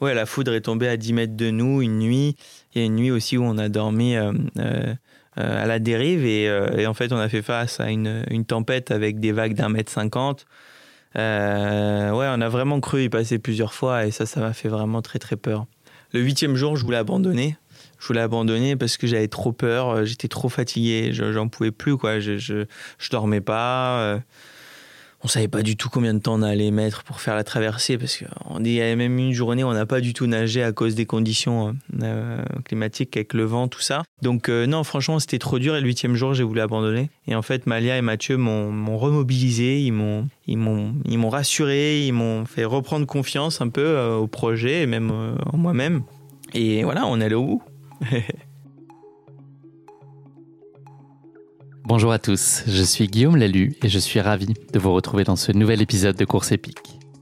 Ouais, la foudre est tombée à 10 mètres de nous une nuit. Il y a une nuit aussi où on a dormi à la dérive et en fait on a fait face à une tempête avec des vagues d'1,50 m. Ouais, on a vraiment cru y passer plusieurs fois et ça m'a fait vraiment très très peur. Le 8e jour, je voulais abandonner. Je voulais abandonner parce que j'avais trop peur, j'étais trop fatigué, j'en pouvais plus quoi. Je dormais pas. On savait pas du tout combien de temps on allait mettre pour faire la traversée parce qu'on dit il y avait même une journée où on n'a pas du tout nagé à cause des conditions climatiques avec le vent tout ça. Donc non franchement c'était trop dur et le 8e jour j'ai voulu abandonner et en fait Malia et Mathieu m'ont remobilisé, ils m'ont rassuré, ils m'ont fait reprendre confiance un peu au projet et même en moi-même et voilà on est allé au bout. Bonjour à tous, je suis Guillaume Lalu et je suis ravi de vous retrouver dans ce nouvel épisode de Course Épique.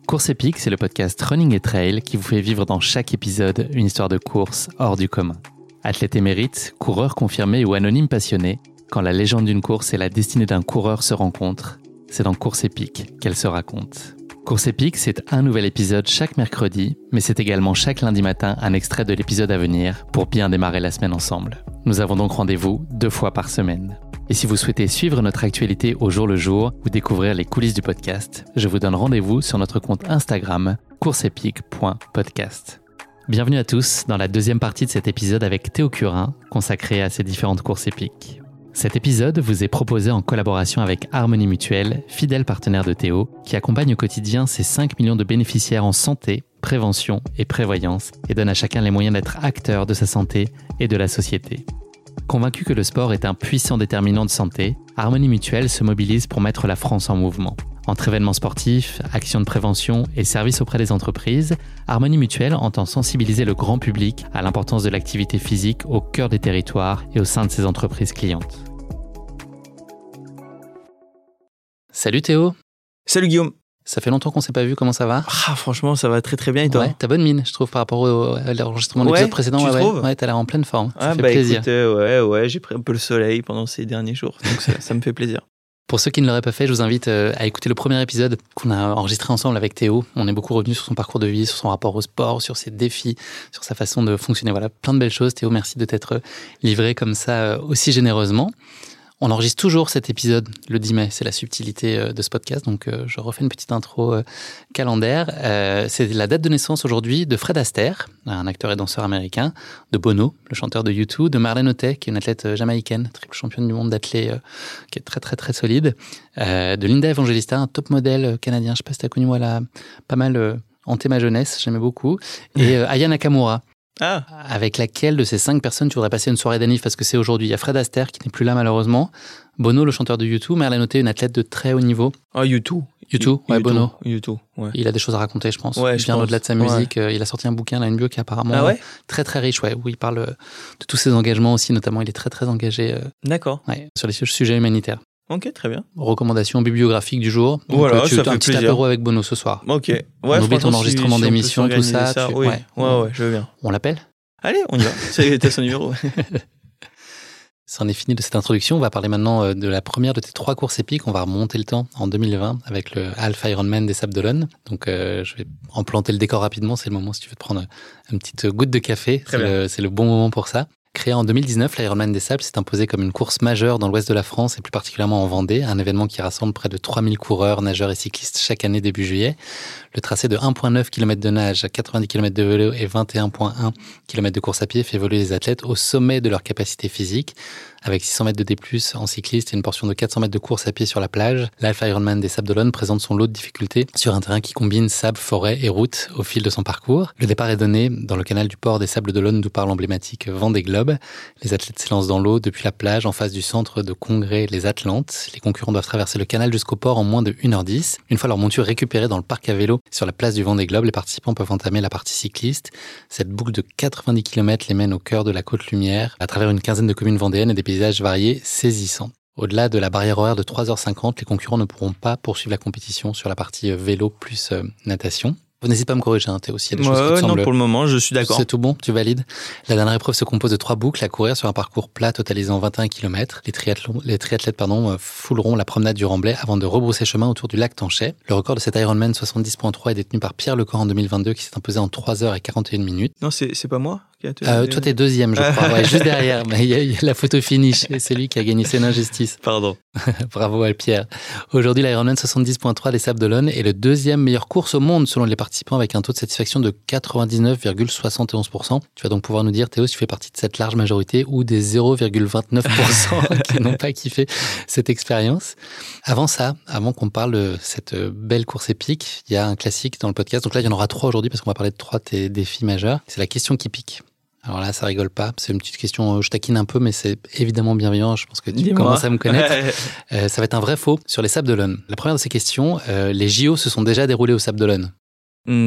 Course Épique, c'est le podcast Running et Trail qui vous fait vivre dans chaque épisode une histoire de course hors du commun. Athlète émérite, coureur confirmé ou anonyme passionné, quand la légende d'une course et la destinée d'un coureur se rencontrent, c'est dans Course Épique qu'elle se raconte. Course Épique, c'est un nouvel épisode chaque mercredi, mais c'est également chaque lundi matin un extrait de l'épisode à venir pour bien démarrer la semaine ensemble. Nous avons donc rendez-vous 2 fois par semaine. Et si vous souhaitez suivre notre actualité au jour le jour ou découvrir les coulisses du podcast, je vous donne rendez-vous sur notre compte Instagram courseepique.podcast. Bienvenue à tous dans la 2e partie de cet épisode avec Théo Curin, consacré à ses différentes courses épiques. Cet épisode vous est proposé en collaboration avec Harmonie Mutuelle, fidèle partenaire de Théo, qui accompagne au quotidien ses 5 millions de bénéficiaires en santé, prévention et prévoyance et donne à chacun les moyens d'être acteur de sa santé et de la société. Convaincu que le sport est un puissant déterminant de santé, Harmonie Mutuelle se mobilise pour mettre la France en mouvement. Entre événements sportifs, actions de prévention et services auprès des entreprises, Harmonie Mutuelle entend sensibiliser le grand public à l'importance de l'activité physique au cœur des territoires et au sein de ses entreprises clientes. Salut Théo. Salut Guillaume. Ça fait longtemps qu'on s'est pas vu, comment ça va ? Ah, franchement, ça va très très bien et toi ? Ouais, t'as bonne mine, je trouve, par rapport à l'enregistrement de l'épisode précédent. Tu trouves ? Ouais, t'as l'air en pleine forme, ça fait plaisir. Écoute, ouais, j'ai pris un peu le soleil pendant ces derniers jours, donc ça me fait plaisir. Pour ceux qui ne l'auraient pas fait, je vous invite à écouter le premier épisode qu'on a enregistré ensemble avec Théo. On est beaucoup revenu sur son parcours de vie, sur son rapport au sport, sur ses défis, sur sa façon de fonctionner. Voilà, plein de belles choses. Théo, merci de t'être livré comme ça aussi généreusement. On enregistre toujours cet épisode le 10 mai, c'est la subtilité de ce podcast, donc je refais une petite intro calendaire. C'est la date de naissance aujourd'hui de Fred Astaire, un acteur et danseur américain, de Bono, le chanteur de U2, de Marlene Otey, qui est une athlète jamaïcaine, triple championne du monde d'athlée, qui est très très très solide, de Linda Evangelista, un top modèle canadien, je ne sais pas si tu as connu, moi, là, pas mal hanté ma jeunesse, j'aimais beaucoup, et Aya Nakamura. Ah. Avec laquelle de ces 5 personnes tu voudrais passer une soirée d'anniv parce que c'est aujourd'hui. Il y a Fred Astaire qui n'est plus là malheureusement, Bono le chanteur de U2, Marlene Otey une athlète de très haut niveau. Ah U2, ouais Bono. U2, ouais. Il a des choses à raconter je pense. Ouais, bien au-delà de sa musique, il a sorti un bouquin, là, une bio qui est apparemment très très riche, ouais, où il parle de tous ses engagements aussi, notamment il est très très engagé. D'accord. Ouais, sur les sujets humanitaires. Ok, très bien. Recommandation bibliographique du jour. Donc, voilà, tu as un petit apéro avec Bono ce soir. Ok. Ouais, on oublie ton enregistrement d'émission, tout ça. Ouais, je veux bien. On l'appelle ? Allez, on y va. C'était son numéro. C'en est fini de cette introduction. On va parler maintenant de la première de tes 3 courses épiques. On va remonter le temps en 2020 avec le Half Ironman des Sables-d'Olonne. Donc, je vais en planter le décor rapidement. C'est le moment si tu veux te prendre une petite goutte de café. C'est le bon moment pour ça. Créé en 2019, l'Ironman des Sables s'est imposé comme une course majeure dans l'ouest de la France et plus particulièrement en Vendée, un événement qui rassemble près de 3000 coureurs, nageurs et cyclistes chaque année début juillet. Le tracé de 1,9 km de nage, 90 km de vélo et 21,1 km de course à pied fait évoluer les athlètes au sommet de leur capacité physique. Avec 600 mètres de D+, en cycliste et une portion de 400 mètres de course à pied sur la plage, l'Half Ironman des Sables-d'Olonne présente son lot de difficultés sur un terrain qui combine sable, forêt et route au fil de son parcours. Le départ est donné dans le canal du port des Sables-d'Olonne d'où part l'emblématique Vendée Globe. Les athlètes s'élancent dans l'eau depuis la plage en face du centre de congrès Les Atlantes. Les concurrents doivent traverser le canal jusqu'au port en moins de 1h10. Une fois leur monture récupérée dans le parc à vélo sur la place du Vendée Globe, les participants peuvent entamer la partie cycliste. Cette boucle de 90 km les mène au cœur de la Côte-Lumière, à travers une quinzaine de communes vendéennes et des paysages variés saisissants. Au-delà de la barrière horaire de 3h50, les concurrents ne pourront pas poursuivre la compétition sur la partie vélo plus natation. N'hésite pas à me corriger, hein, Théo, aussi. Il y a des choses qui te semblent... pour le moment, je suis d'accord. C'est tout bon, tu valides. La dernière épreuve se compose de 3 boucles à courir sur un parcours plat totalisant 21 km. Les triathlètes fouleront la promenade du Remblai avant de rebrousser chemin autour du lac Tanchet. Le record de cet Ironman 70.3 est détenu par Pierre Lecor en 2022 qui s'est imposé en 3h41. Non, c'est pas moi qui a été... Toi, t'es deuxième, je crois. Ouais, juste derrière, mais il y a la photo finish et c'est lui qui a gagné, c'est une injustice. Pardon. Bravo à Pierre. Aujourd'hui, l'Ironman 70.3 des Sables-d'Olonne est le deuxième meilleure course au monde selon les participants avec un taux de satisfaction de 99,71%. Tu vas donc pouvoir nous dire, Théo, si tu fais partie de cette large majorité ou des 0,29% qui n'ont pas kiffé cette expérience. Avant qu'on parle de cette belle course épique, il y a un classique dans le podcast. Donc là, il y en aura 3 aujourd'hui parce qu'on va parler de 3 défis majeurs. C'est la question qui pique. Alors là, ça rigole pas. C'est une petite question, je taquine un peu, mais c'est évidemment bienveillant. Je pense que tu commences à me connaître. Ça va être un vrai faux sur les Sables-d'Olonne. La première de ces questions, les JO se sont déjà déroulés aux Sables-d'Olonne.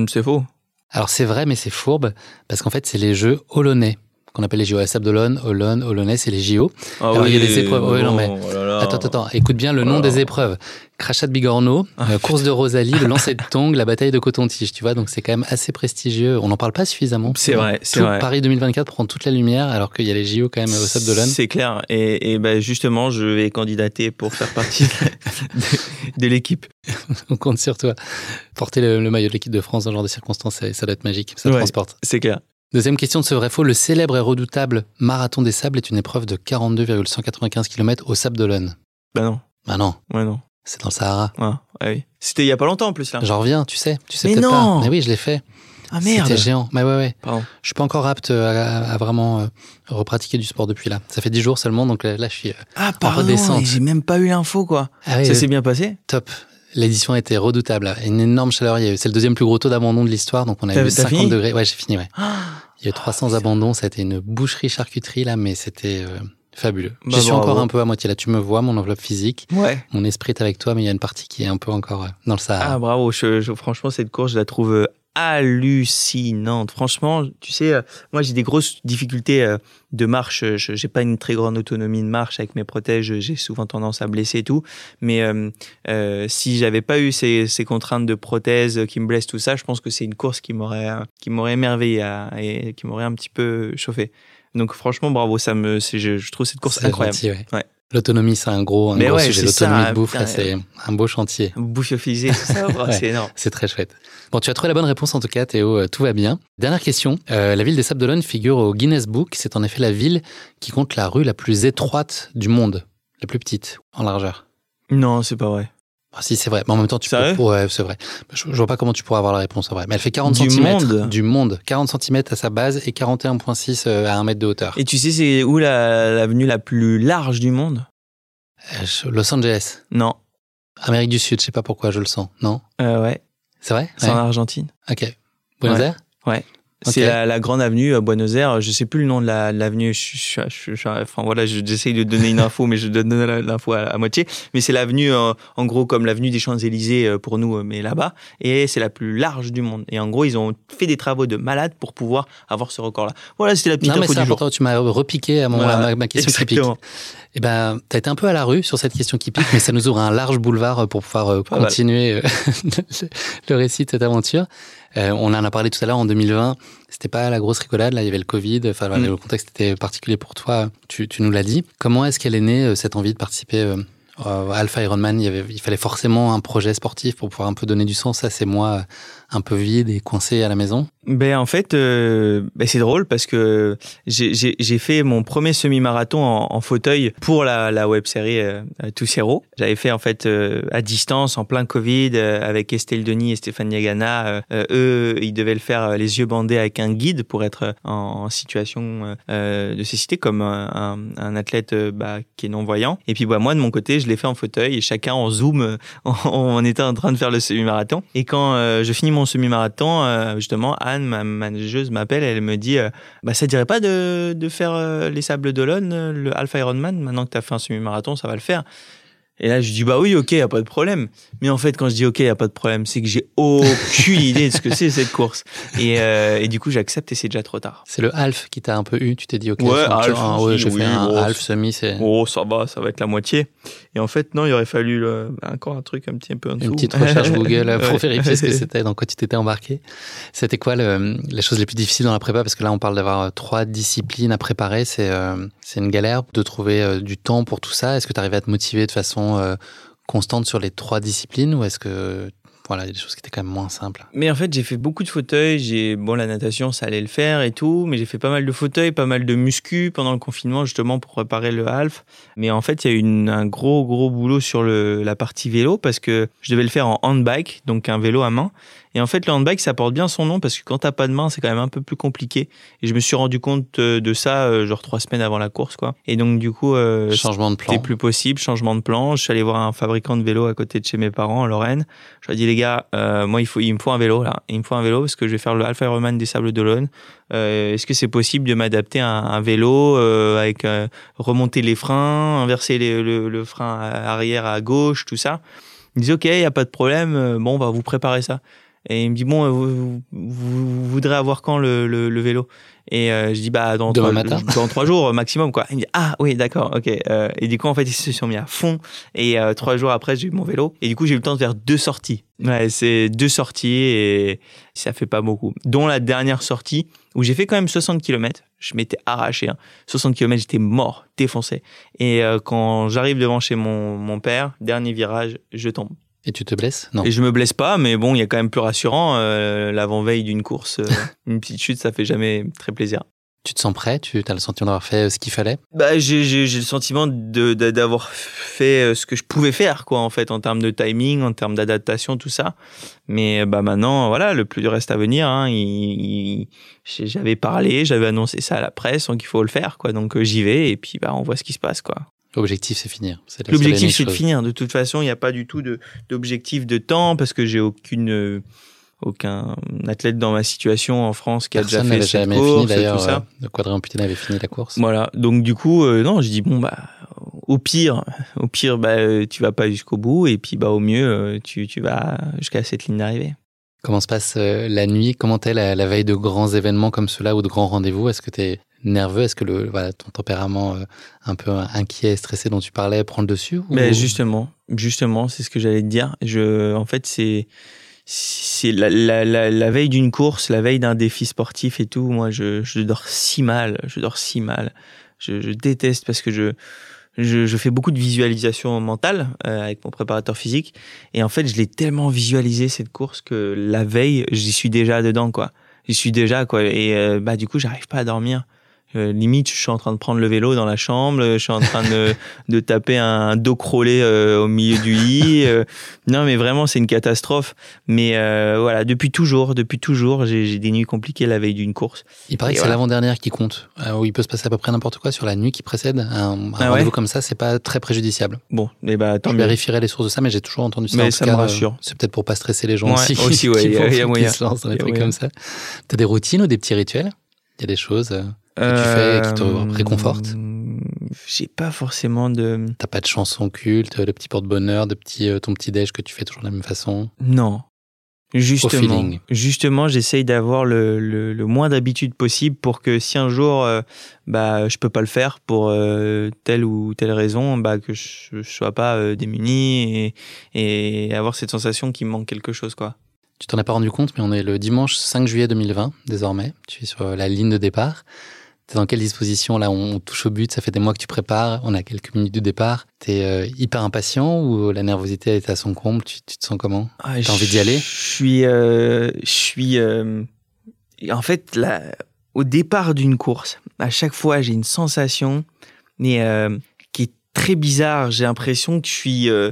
C'est faux. Alors c'est vrai, mais c'est fourbe, parce qu'en fait, c'est les jeux olonnais qu'on appelle les JO. Sables-d'Olonne, Olonne, Olonnais, c'est les JO. Alors, oui, il y a des épreuves. Bon, Attends, écoute bien le nom des épreuves. Crachat de Bigorneau, course de Rosalie, le lancer de tongs, la bataille de Coton-Tige, tu vois, donc c'est quand même assez prestigieux. On n'en parle pas suffisamment. C'est vrai. Paris 2024 prend toute la lumière alors qu'il y a les JO quand même au Sables-d'Olonne. C'est clair. Et ben justement, je vais candidater pour faire partie de l'équipe. On compte sur toi. Porter le maillot de l'équipe de France dans ce genre de circonstances, ça doit être magique. Ça te transporte. C'est clair. Deuxième question de ce vrai-faux, le célèbre et redoutable Marathon des Sables est une épreuve de 42,195 km aux Sables-d'Olonne. Bah non. Ouais, non. C'est dans le Sahara. Ouais, oui. C'était il y a pas longtemps en plus là. J'en reviens, tu sais mais peut-être non. Pas. Mais oui, je l'ai fait. Ah merde. C'était géant. Mais ouais. Pardon. Je suis pas encore apte à vraiment repratiquer du sport depuis là. Ça fait 10 jours seulement, donc là je suis en redescente. Mais j'ai même pas eu l'info quoi. Ah, oui, ça s'est bien passé. Top. L'édition était redoutable. Une énorme chaleur. C'est le deuxième plus gros taux d'abandon de l'histoire. Donc, on a eu 50 degrés. Ouais, j'ai fini, ouais. Il y a eu 300 abandons. Ça a été une boucherie-charcuterie, là, mais c'était fabuleux. Bah, je suis encore un peu à moitié là. Tu me vois, mon enveloppe physique. Ouais. Mon esprit est avec toi, mais il y a une partie qui est un peu encore dans le Sahara. Ah, bravo. Franchement, cette course, je la trouve hallucinante. Franchement, tu sais, moi, j'ai des grosses difficultés de marche. J'ai pas une très grande autonomie de marche avec mes protèges. J'ai souvent tendance à blesser et tout. Mais si j'avais pas eu ces contraintes de prothèses qui me blessent, tout ça, je pense que c'est une course qui m'aurait émerveillé et qui m'aurait un petit peu chauffé. Donc, franchement, bravo. Je trouve cette course incroyable. Gentil, ouais. L'autonomie, c'est un gros sujet. L'autonomie de bouffe, c'est un beau chantier. Bouffiophiliser, c'est ça, c'est énorme. C'est très chouette. Bon, tu as trouvé la bonne réponse en tout cas, Théo, tout va bien. Dernière question, la ville des Sables-d'Olonne figure au Guinness Book. C'est en effet la ville qui compte la rue la plus étroite du monde, la plus petite en largeur. Non, c'est pas vrai. Ah, si, c'est vrai. Mais en même temps, c'est vrai. Je vois pas comment tu pourras avoir la réponse en vrai. Mais elle fait 40 cm du monde. 40 cm à sa base et 41,6 à 1 mètre de hauteur. Et tu sais, c'est où l'avenue la plus large du monde? Los Angeles. Non. Amérique du Sud, je sais pas pourquoi, je le sens. Non? Ouais. C'est vrai? C'est en Argentine. Ok. Buenos Aires? Ouais. Okay. C'est la grande avenue à Buenos Aires. Je sais plus le nom de l'avenue. J'essaye de donner une info, mais je donne l'info à moitié. Mais c'est l'avenue, en gros, comme l'avenue des Champs-Élysées pour nous, mais là-bas. Et c'est la plus large du monde. Et en gros, ils ont fait des travaux de malade pour pouvoir avoir ce record-là. Voilà, c'était la petite info du jour. Tu m'as repiqué à ma question qui pique. Eh ben, t'as été un peu à la rue sur cette question qui pique, mais ça nous ouvre un large boulevard pour pouvoir continuer le récit de cette aventure. On en a parlé tout à l'heure en 2020. C'était pas la grosse ricolade. Là, il y avait le Covid. Enfin, le contexte était particulier pour toi. Tu nous l'as dit. Comment est-ce qu'elle est née, cette envie de participer à Alpha Ironman? Il fallait forcément un projet sportif pour pouvoir un peu donner du sens à ces mois un peu vides et coincés à la maison. Ben en fait, c'est drôle parce que j'ai fait mon premier semi-marathon en fauteuil pour la web-série Toussero. J'avais fait en fait à distance, en plein Covid, avec Estelle Denis et Stéphane Diagana. Eux, ils devaient le faire les yeux bandés avec un guide pour être en situation de cécité comme un athlète qui est non-voyant. Et puis moi, de mon côté, je l'ai fait en fauteuil et chacun en zoom. On était en train de faire le semi-marathon. Et quand je finis mon semi-marathon, justement, Anne, ma manageuse, m'appelle, elle me dit ça te dirait pas de faire les Sables-d'Olonne, le Alpha Ironman, maintenant que t'as fait un semi-marathon, ça va le faire. Et là, je dis, bah oui, ok, il n'y a pas de problème. Mais en fait, quand je dis ok, il n'y a pas de problème, c'est que j'ai aucune idée de ce que c'est cette course. Et du coup, j'accepte et c'est déjà trop tard. C'est le half qui t'a un peu eu. Tu t'es dit, ok, ouais, half, half, semi, c'est... Oh, ça va être la moitié. Et en fait, non, il aurait fallu encore un truc un petit peu en dessous. Une petite recherche Google pour vérifier ce que c'était, dans quoi tu t'étais embarqué. C'était quoi les choses les plus difficiles dans la prépa? Parce que là, on parle d'avoir 3 disciplines à préparer. C'est une galère de trouver du temps pour tout ça. Est-ce que tu arrivais à te motiver de façon constante sur les 3 disciplines, ou est-ce que voilà, il y a des choses qui étaient quand même moins simples? Mais en fait, j'ai fait beaucoup de fauteuils. Bon, la natation, ça allait le faire et tout, mais j'ai fait pas mal de fauteuils, pas mal de muscu pendant le confinement, justement, pour préparer le half. Mais en fait, il y a eu un gros boulot sur la partie vélo, parce que je devais le faire en handbike, donc un vélo à main. Et en fait, le handbike, ça porte bien son nom, parce que quand t'as pas de main, c'est quand même un peu plus compliqué. Et je me suis rendu compte de ça, genre 3 semaines avant la course, quoi. Et donc, du coup, changement de plan. C'était plus possible, changement de plan. Je suis allé voir un fabricant de vélo à côté de chez mes parents, en Lorraine. Je leur ai dit, les gars, moi, il me faut un vélo, là. Il me faut un vélo parce que je vais faire le Half Ironman des Sables-d'Olonne. Est-ce que c'est possible de m'adapter à un vélo avec remonter les freins, inverser le frein arrière à gauche, tout ça? Ils disent, OK, il n'y a pas de problème. Bon, on va vous préparer ça. Et il me dit, bon, vous voudrez avoir quand le vélo? Et je dis, bah, dans 3 jours maximum, quoi. Il me dit, ah oui, d'accord, ok. Et du coup, en fait, ils se sont mis à fond. Et 3 jours après, j'ai eu mon vélo. Et du coup, j'ai eu le temps de faire 2 sorties. Ouais, c'est 2 sorties et ça fait pas beaucoup. Dont la dernière sortie où j'ai fait quand même 60 km. Je m'étais arraché, hein. 60 km, j'étais mort, défoncé. Et quand j'arrive devant chez mon père, dernier virage, je tombe. Et tu te blesses? Non. Et je me blesse pas, mais bon, il y a quand même plus rassurant. L'avant-veille d'une course, une petite chute, ça fait jamais très plaisir. Tu te sens prêt? Tu as le sentiment d'avoir fait ce qu'il fallait? Bah, j'ai le sentiment d'avoir fait ce que je pouvais faire, quoi, en fait, en termes de timing, en termes d'adaptation, tout ça. Mais bah maintenant, voilà, le plus reste à venir. Hein, j'avais parlé, j'avais annoncé ça à la presse, donc il faut le faire, quoi. Donc j'y vais et puis bah on voit ce qui se passe, quoi. L'objectif, c'est finir. L'objectif, c'est de finir. De toute façon, il n'y a pas du tout d'objectif de temps parce que j'ai aucun athlète dans ma situation en France qui personne a déjà fait cette course. Fini, tout ça. Le quadrimputé n'avait fini la course. Voilà. Donc, du coup, non, je dis, bon, bah, au pire, bah, tu vas pas jusqu'au bout et puis, bah, au mieux, tu vas jusqu'à cette ligne d'arrivée. Comment se passe la nuit? Comment est la veille de grands événements comme cela ou de grands rendez-vous? Est-ce que t'es nerveux? Est-ce que ton tempérament un peu inquiet, stressé dont tu parlais prend le dessus ou... Mais justement, c'est ce que j'allais te dire. En fait, c'est la veille d'une course, la veille d'un défi sportif et tout. Moi, je dors si mal. Je déteste parce que je fais beaucoup de visualisation mentale avec mon préparateur physique et en fait je l'ai tellement visualisé cette course que la veille j'y suis déjà dedans, quoi. Et bah du coup j'arrive pas à dormir. Limite je suis en train de prendre le vélo dans la chambre, je suis en train de taper un dos crawlé au milieu du lit. Non mais vraiment c'est une catastrophe. Mais voilà, depuis toujours j'ai des nuits compliquées la veille d'une course. Il paraît que c'est l'avant-dernière qui compte, où il peut se passer à peu près n'importe quoi sur la nuit qui précède. Un rendez-vous comme ça, c'est pas très préjudiciable. Bon, et bah attends, je vérifierai les sources de ça, mais j'ai toujours entendu ça. Mais en ça me rassure. C'est peut-être pour pas stresser les gens aussi. Ouais, il y a moyen. Qui se lancent dans des trucs comme ça. T'as des routines ou des petits rituels? Il y a des choses que tu fais et qui te réconfortent? J'ai pas forcément de... T'as pas de chanson culte, de petit porte-bonheur, ton petit déj que tu fais toujours de la même façon? Non. Justement, j'essaye d'avoir le moins d'habitude possible pour que si un jour bah je peux pas le faire pour telle ou telle raison, bah que je sois pas démuni et avoir cette sensation qu'il me manque quelque chose, quoi. Tu t'en as pas rendu compte, mais on est le dimanche 5 juillet 2020, désormais. Tu es sur la ligne de départ. T'es dans quelle disposition? Là, on touche au but, ça fait des mois que tu prépares, on a quelques minutes de départ. T'es hyper impatient ou la nervosité est à son comble? Tu te sens comment? T'as envie d'y aller? En fait, là, au départ d'une course, à chaque fois, j'ai une sensation, mais qui est très bizarre. J'ai l'impression que je suis... je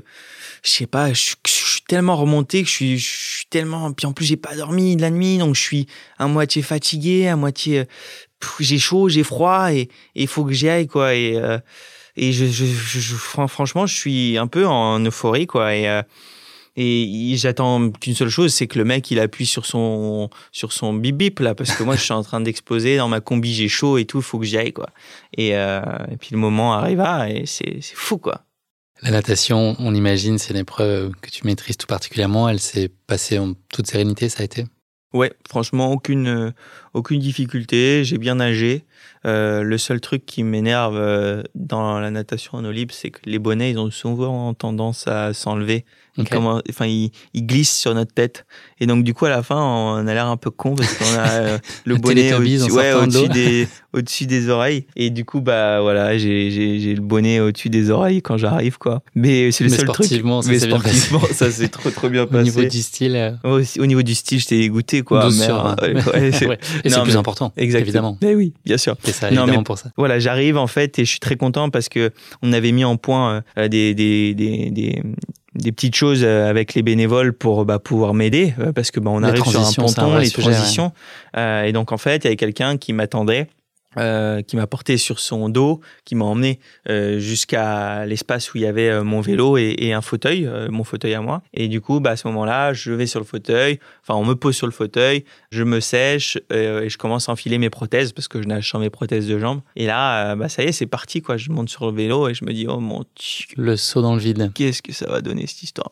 sais pas, je suis tellement remonté que je suis tellement... Puis en plus, j'ai pas dormi de la nuit, donc je suis à moitié fatigué, à moitié... j'ai chaud, j'ai froid et il faut que j'y aille, quoi. Et je franchement, je suis un peu en euphorie, quoi. Et j'attends qu'une seule chose, c'est que le mec, il appuie sur son bip bip, là, parce que moi, je suis en train d'exploser dans ma combi, j'ai chaud et tout, il faut que j'y aille, quoi. Et puis le moment arriva et c'est fou, quoi. La natation, on imagine, c'est une épreuve que tu maîtrises tout particulièrement. Elle s'est passée en toute sérénité, ça a été ? Ouais, franchement, aucune difficulté. J'ai bien nagé. Le seul truc qui m'énerve dans la natation en eau libre, c'est que les bonnets, ils ont souvent tendance à s'enlever. Okay. Ils glissent sur notre tête. Et donc, du coup, à la fin, on a l'air un peu con parce qu'on a le bonnet au-dessus des oreilles. Et du coup, bah, voilà, j'ai le bonnet au-dessus des oreilles quand j'arrive, quoi. Mais c'est le seul truc. Mais sportivement, ça s'est trop bien passé. Au niveau du style. Au niveau du style, j'étais dégoûté, quoi. 12 sur 20. Ouais, c'est... ouais. Et non, c'est plus important. Exactement. Évidemment. Mais oui, bien sûr. C'est ça, évidemment, pour ça. Voilà, j'arrive, en fait, et je suis très content parce que on avait mis en point des petites choses avec les bénévoles pour pouvoir m'aider parce que on arrive sur un ponton, les transitions, et donc en fait il y avait quelqu'un qui m'attendait, qui m'a porté sur son dos, qui m'a emmené jusqu'à l'espace où il y avait mon vélo et un fauteuil, mon fauteuil à moi. Et du coup, à ce moment-là, je vais sur le fauteuil, on me pose sur le fauteuil, je me sèche et je commence à enfiler mes prothèses parce que je nage sans mes prothèses de jambes. Et là, ça y est, c'est parti, quoi. Je monte sur le vélo et je me dis, oh mon Dieu. Le saut dans le vide. Qu'est-ce que ça va donner, cette histoire?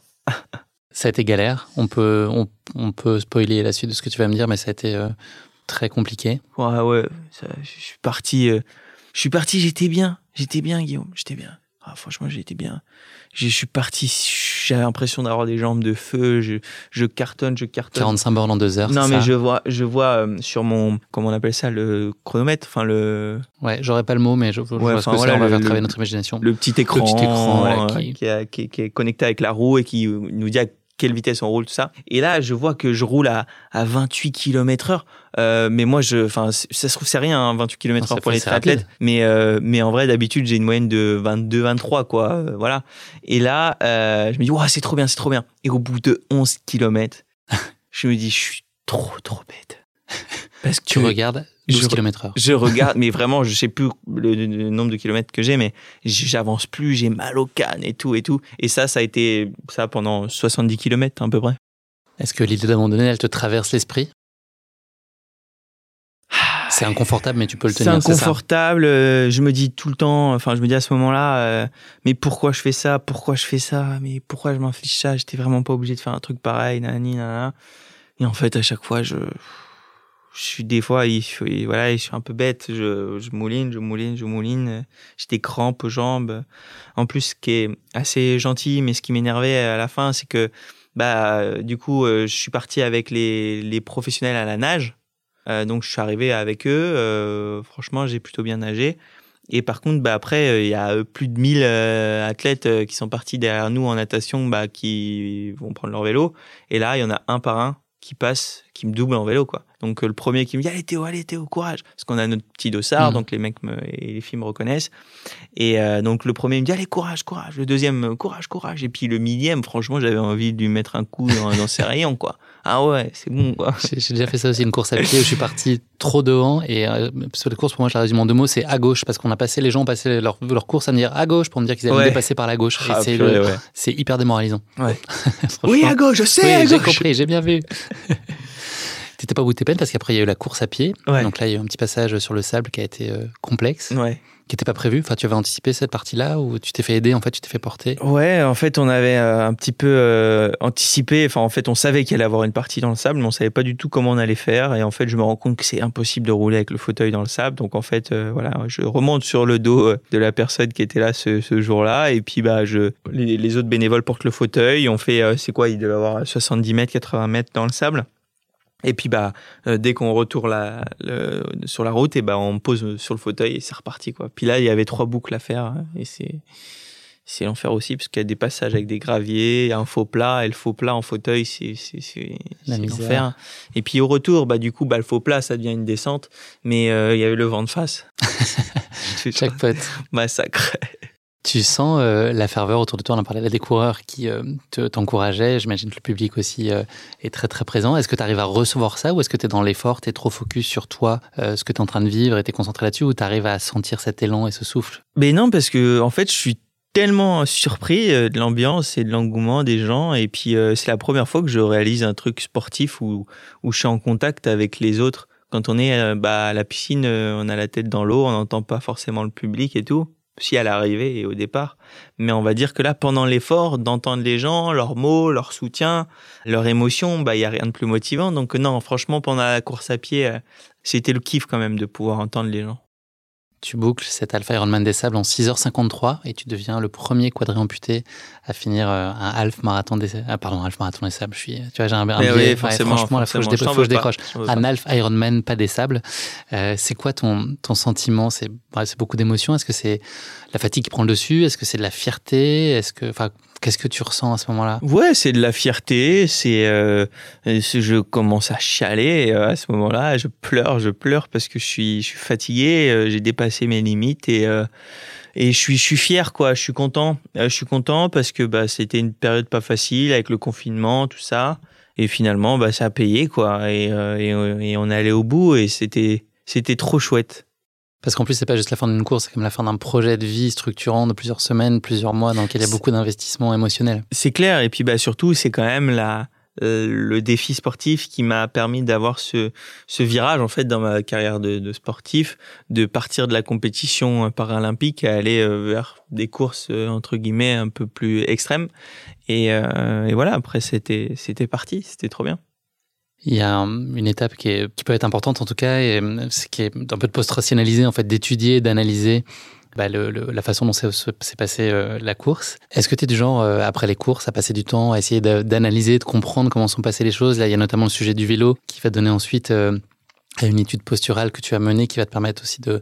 Ça a été galère. On peut spoiler la suite de ce que tu vas me dire, mais ça a été... très compliqué. Ouais, je suis parti, j'étais bien, Guillaume, j'étais bien. Ah, franchement, j'étais bien. Je suis parti, j'avais l'impression d'avoir des jambes de feu, je cartonne. 45 bornes en 2 heures. Non, mais je vois sur mon, comment on appelle ça, le chronomètre, Ouais, j'aurais pas le mot, mais je vois ce que c'est, on va faire travailler notre imagination. Le petit écran qui est connecté avec la roue et qui nous dit à quelle vitesse on roule, tout ça. Et là, je vois que je roule à 28 km/h. Mais moi, ça se trouve, c'est rien, hein, 28 km/h pour les triathlètes. Mais en vrai, d'habitude, j'ai une moyenne de 22, 23, quoi. Voilà. Et là, je me dis, ouais, c'est trop bien. Et au bout de 11 km, je me dis, je suis trop bête. Parce que tu regardes 12 km/h. Je regarde, mais vraiment, je sais plus le nombre de kilomètres que j'ai, mais j'avance plus, j'ai mal aux cannes et tout. Et ça a été ça pendant 70 km à peu près. Est-ce que l'idée d'abandonner, elle te traverse l'esprit? C'est inconfortable, mais tu peux le tenir. C'est inconfortable. Je me dis tout le temps, je me dis à ce moment-là, mais pourquoi je fais ça? Mais pourquoi je m'inflige ça? J'étais vraiment pas obligé de faire un truc pareil, nanani, nanana. Et en fait, à chaque fois, je suis des fois, je suis un peu bête. Je mouline. J'ai des crampes aux jambes. En plus, ce qui est assez gentil, mais ce qui m'énervait à la fin, c'est que, du coup, je suis parti avec les professionnels à la nage. Donc, je suis arrivé avec eux. Franchement, j'ai plutôt bien nagé. Et par contre, après, il y a plus de 1000 athlètes qui sont partis derrière nous en natation, qui vont prendre leur vélo. Et là, il y en a un par un qui passe, qui me double en vélo, quoi. Donc le premier qui me dit allez Théo, courage, parce qu'on a notre petit dossard, donc les mecs et les filles me reconnaissent, et donc le premier me dit allez, courage, le deuxième courage, et puis le millième, franchement, j'avais envie de lui mettre un coup dans ses rayons, quoi. Ah ouais, c'est bon, quoi. J'ai déjà fait ça aussi, une course à pied où je suis parti trop devant, et sur la course, pour moi, je la résume en 2 mots, c'est à gauche, parce qu'on a passé, les gens ont passé leur course à me dire à gauche pour me dire qu'ils allaient dépasser par la gauche. C'est hyper démoralisant. Ouais. Oui, à gauche, je sais, oui, j'ai compris, j'ai bien vu. T'étais pas au bout de tes peines parce qu'après il y a eu la course à pied. Ouais. Donc là il y a eu un petit passage sur le sable qui a été complexe, qui n'était pas prévu. Enfin, tu avais anticipé cette partie-là où tu t'es fait aider, en fait, tu t'es fait porter. Ouais, en fait on avait un petit peu anticipé. Enfin, en fait on savait qu'il allait avoir une partie dans le sable, mais on savait pas du tout comment on allait faire. Et en fait je me rends compte que c'est impossible de rouler avec le fauteuil dans le sable. Donc en fait je remonte sur le dos de la personne qui était là ce jour-là. Et puis les autres bénévoles portent le fauteuil. On fait il devait avoir 70 mètres, 80 mètres dans le sable. Et puis dès qu'on retourne sur la route, et on me pose sur le fauteuil et c'est reparti, quoi. Puis là il y avait 3 boucles à faire, hein, et c'est l'enfer aussi parce qu'il y a des passages avec des graviers, il y a un faux plat, et le faux plat en fauteuil c'est l'enfer. Et puis au retour du coup le faux plat ça devient une descente, mais il y avait le vent de face. Jackpot. Massacre. Tu sens la ferveur autour de toi, on a parlé là des coureurs qui t'encourageaient, j'imagine que le public aussi est très très présent. Est-ce que tu arrives à recevoir ça, ou est-ce que tu es dans l'effort, tu es trop focus sur toi, ce que tu es en train de vivre, et tu es concentré là-dessus, ou tu arrives à sentir cet élan et ce souffle? Mais non, parce que en fait je suis tellement surpris de l'ambiance et de l'engouement des gens, et puis c'est la première fois que je réalise un truc sportif où je suis en contact avec les autres. Quand on est à la piscine, on a la tête dans l'eau, on n'entend pas forcément le public et tout. si à l'arrivée et au départ. Mais on va dire que là, pendant l'effort, d'entendre les gens, leurs mots, leur soutien, leur émotion, bah, il n'y a rien de plus motivant. Donc non, franchement, pendant la course à pied, c'était le kiff quand même de pouvoir entendre les gens. Tu boucles cet Alpha Ironman des Sables en 6h53 et tu deviens le premier quadri-amputé à finir un Half Marathon des Sables. Franchement, il faut que je décroche. Un Half Ironman, pas des Sables. C'est quoi ton sentiment? C'est beaucoup d'émotions. Est-ce que c'est la fatigue qui prend le dessus? Est-ce que c'est de la fierté? Qu'est-ce que tu ressens à ce moment-là? Ouais, c'est de la fierté. Je commence à chialer à ce moment-là. Je pleure parce que je suis fatigué. J'ai dépassé mes limites et je suis fier, quoi. Je suis content. Je suis content parce que c'était une période pas facile avec le confinement, tout ça. Et finalement, ça a payé, quoi. Et on est allé au bout et c'était trop chouette. Parce qu'en plus, c'est pas juste la fin d'une course, c'est comme la fin d'un projet de vie structurant de plusieurs semaines, plusieurs mois, dans lequel il y a beaucoup d'investissements émotionnels. C'est clair. Et puis, surtout, c'est quand même le défi sportif qui m'a permis d'avoir ce virage, en fait, dans ma carrière de sportif, de partir de la compétition paralympique à aller vers des courses, entre guillemets, un peu plus extrêmes. Et voilà. Après, c'était parti. C'était trop bien. Il y a une étape qui peut être importante en tout cas, et ce qui est un peu de post-rationaliser, en fait, d'étudier, d'analyser la façon dont s'est passée la course. Est-ce que tu es du genre, après les courses, à passer du temps, à essayer d'analyser, de comprendre comment sont passées les choses? Là, il y a notamment le sujet du vélo qui va donner ensuite à une étude posturale que tu as menée qui va te permettre aussi de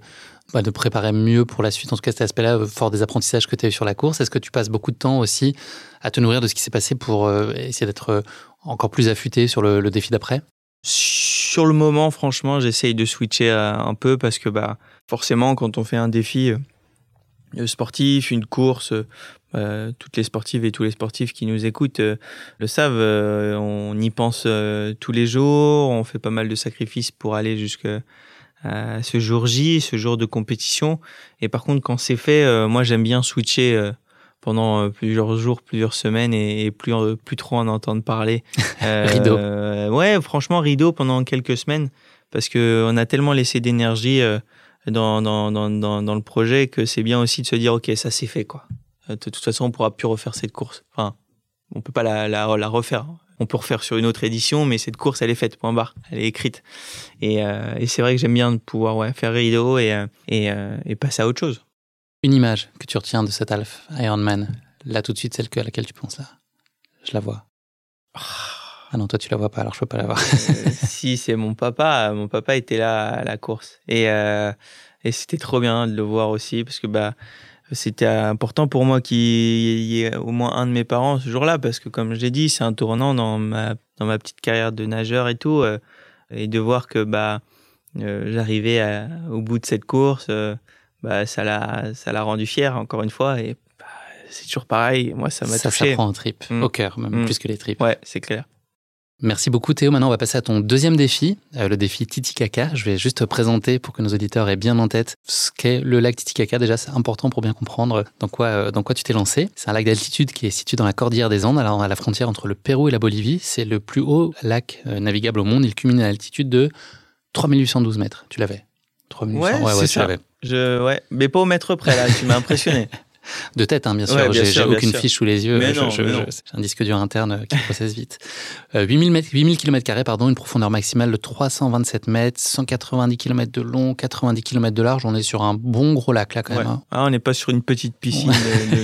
préparer mieux pour la suite. En tout cas, cet aspect-là, fort des apprentissages que tu as eu sur la course. Est-ce que tu passes beaucoup de temps aussi à te nourrir de ce qui s'est passé pour essayer d'être encore plus affûté sur le défi d'après? Sur le moment, franchement, j'essaye de switcher un peu parce que forcément, quand on fait un défi sportif, une course, toutes les sportives et tous les sportifs qui nous écoutent le savent, on y pense tous les jours, on fait pas mal de sacrifices pour aller jusqu'à ce jour J, ce jour de compétition. Et par contre, quand c'est fait, moi j'aime bien switcher pendant plusieurs jours, plusieurs semaines et plus trop en entendre parler. Rideau. Ouais, franchement, rideau pendant quelques semaines parce qu'on a tellement laissé d'énergie dans le projet que c'est bien aussi de se dire « Ok, ça c'est fait, quoi. » De toute façon, on ne pourra plus refaire cette course. Enfin, on ne peut pas la refaire. On peut refaire sur une autre édition, mais cette course, elle est faite, point barre. Elle est écrite. Et c'est vrai que j'aime bien pouvoir faire rideau et passer à autre chose. Une image que tu retiens de cet Half Ironman, là tout de suite, celle à laquelle tu penses là. Je la vois. Oh. Ah non, toi tu la vois pas, alors je peux pas la voir. Si, c'est mon papa. Mon papa était là à la course. Et c'était trop bien de le voir aussi, parce que c'était important pour moi qu'il y ait au moins un de mes parents ce jour-là, parce que comme je l'ai dit, c'est un tournant dans ma petite carrière de nageur et tout, et de voir que j'arrivais au bout de cette course, ça l'a rendu fier encore une fois, et c'est toujours pareil, moi ça m'a touché. Ça prend en tripes, au cœur même, plus que les tripes. Ouais, c'est clair. Merci beaucoup Théo. Maintenant, on va passer à ton deuxième défi, le défi Titicaca. Je vais juste te présenter pour que nos auditeurs aient bien en tête ce qu'est le lac Titicaca. Déjà, c'est important pour bien comprendre dans quoi tu t'es lancé. C'est un lac d'altitude qui est situé dans la cordillère des Andes, à la frontière entre le Pérou et la Bolivie. C'est le plus haut lac navigable au monde. Il culmine à l'altitude de 3812 mètres. Tu l'avais? 3800, ouais, c'est ça. Mais pas au mètre près, là. Tu m'as impressionné. De tête, hein, bien sûr. Ouais, j'ai aucune fiche sous les yeux. J'ai un disque dur interne qui processe vite. 8000 km², une profondeur maximale de 327 mètres, 190 km de long, 90 km de large. On est sur un bon gros lac, là, quand même. Hein. Ah, on n'est pas sur une petite piscine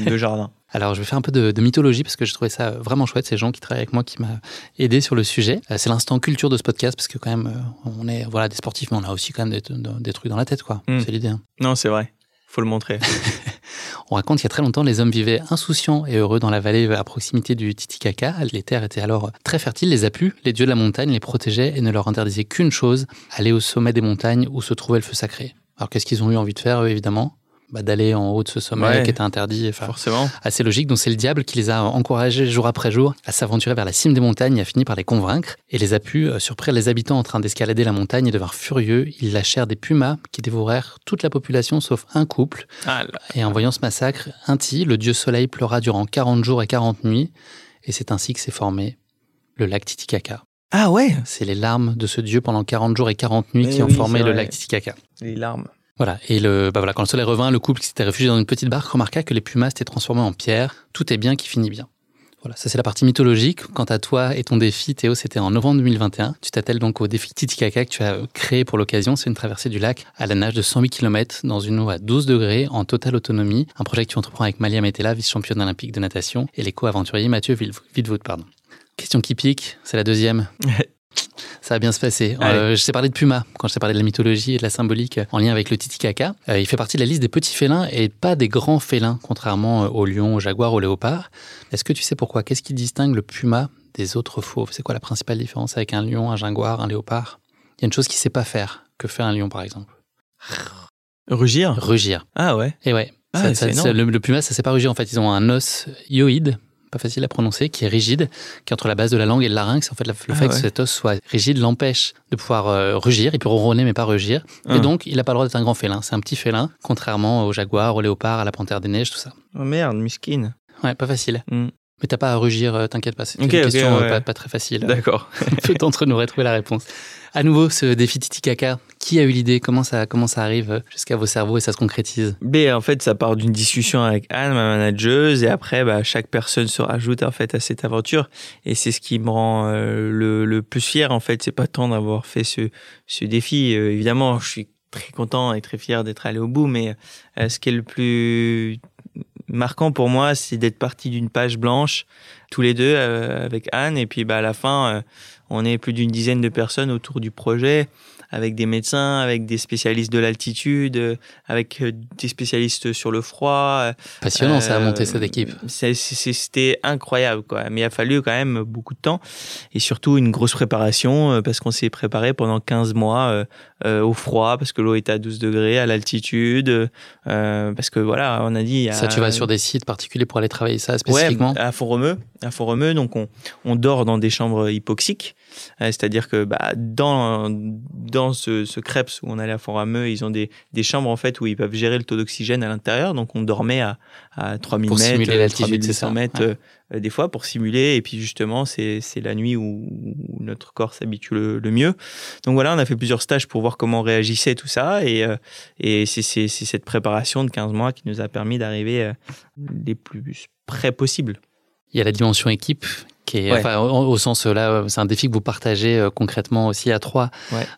de jardin. Alors, je vais faire un peu de mythologie parce que j'ai trouvé ça vraiment chouette. C'est Jean qui travaille avec moi qui m'a aidé sur le sujet. C'est l'instant culture de ce podcast parce que quand même, on est des sportifs, mais on a aussi quand même des trucs dans la tête, quoi. C'est l'idée. Hein. Non, c'est vrai. Faut le montrer. On raconte qu'il y a très longtemps, les hommes vivaient insouciants et heureux dans la vallée à proximité du Titicaca. Les terres étaient alors très fertiles, les appuient, les dieux de la montagne les protégeaient et ne leur interdisaient qu'une chose, aller au sommet des montagnes où se trouvait le feu sacré. Alors qu'est-ce qu'ils ont eu envie de faire, eux, évidemment? D'aller en haut de ce sommet qui était interdit. Enfin, forcément. Assez logique. Donc c'est le diable qui les a encouragés jour après jour à s'aventurer vers la cime des montagnes et a fini par les convaincre. Et les appuis surprirent les habitants en train d'escalader la montagne et devinrent furieux. Ils lâchèrent des pumas qui dévorèrent toute la population sauf un couple. Ah là. Et en voyant ce massacre, Inti, le dieu soleil, pleura durant 40 jours et 40 nuits. Et c'est ainsi que s'est formé le lac Titicaca. Ah ouais? C'est les larmes de ce dieu pendant 40 jours et 40 nuits qui ont formé le lac Titicaca. Les larmes. Voilà, et quand le soleil revint, le couple qui s'était réfugié dans une petite barque remarqua que les pumas étaient transformés en pierre. Tout est bien qui finit bien. Voilà, ça c'est la partie mythologique. Quant à toi et ton défi, Théo, c'était en novembre 2021. Tu t'attelles donc au défi Titicaca que tu as créé pour l'occasion. C'est une traversée du lac à la nage de 108 km dans une eau à 12 degrés en totale autonomie. Un projet que tu entreprends avec Malia Metella, vice-championne olympique de natation, et l'éco-aventurier Mathieu Witvoet, Question qui pique, c'est la deuxième. Ça va bien se passer. Je t'ai parlé de Puma quand je t'ai parlé de la mythologie et de la symbolique en lien avec le Titicaca. Il fait partie de la liste des petits félins et pas des grands félins, contrairement aux lions, aux jaguars, aux léopards. Est-ce que tu sais pourquoi ? Qu'est-ce qui distingue le Puma des autres fauves ? C'est quoi la principale différence avec un lion, un jaguar, un léopard ? Il y a une chose qu'il ne sait pas faire, que fait un lion par exemple. Rugir. Ah ouais. Et ouais. Ah, le Puma, ça ne sait pas rugir en fait. Ils ont un os hyoïde, pas facile à prononcer, qui est rigide, qui est entre la base de la langue et le larynx. En fait, le fait que cet os soit rigide l'empêche de pouvoir rugir. Il peut ronronner, mais pas rugir. Et donc, il n'a pas le droit d'être un grand félin. C'est un petit félin, contrairement au jaguar, au léopard, à la panthère des neiges, tout ça. Oh merde, miskine. Ouais, pas facile. Mais t'as pas à rugir, t'inquiète pas. C'était une question pas très facile. D'accord. Peu d'entre nous aurait trouvé la réponse. À nouveau, ce défi Titicaca, qui a eu l'idée ? Comment ça arrive jusqu'à vos cerveaux et ça se concrétise ? En fait, ça part d'une discussion avec Anne, ma manageuse, et après, chaque personne se rajoute en fait à cette aventure. Et c'est ce qui me rend le plus fier. En fait, c'est pas tant d'avoir fait ce défi. Évidemment, je suis très content et très fier d'être allé au bout, mais ce qui est le plus marquant pour moi, c'est d'être parti d'une page blanche, tous les deux avec Anne, et puis à la fin, on est plus d'une dizaine de personnes autour du projet, avec des médecins, avec des spécialistes de l'altitude, avec des spécialistes sur le froid. Passionnant ça, monter cette équipe. C'était incroyable, quoi. Mais il a fallu quand même beaucoup de temps et surtout une grosse préparation parce qu'on s'est préparé pendant 15 mois au froid, parce que l'eau était à 12 degrés, à l'altitude, parce que voilà, on a dit... Ça, tu vas sur des sites particuliers pour aller travailler ça spécifiquement ? Ouais, à Font-Romeu. À Font-Romeu, donc on dort dans des chambres hypoxiques, c'est-à-dire que dans ce CREPS où on allait à Font-Romeu, ils ont des chambres en fait où ils peuvent gérer le taux d'oxygène à l'intérieur, donc on dormait à 3000 mètres, 3500 mètres des fois pour simuler, et puis justement c'est la nuit où notre corps s'habitue le mieux. Donc voilà, on a fait plusieurs stages pour voir comment on réagissait tout ça, et c'est cette préparation de 15 mois qui nous a permis d'arriver les plus près possible. Il y a la dimension équipe qui est, au sens là, c'est un défi que vous partagez concrètement aussi à trois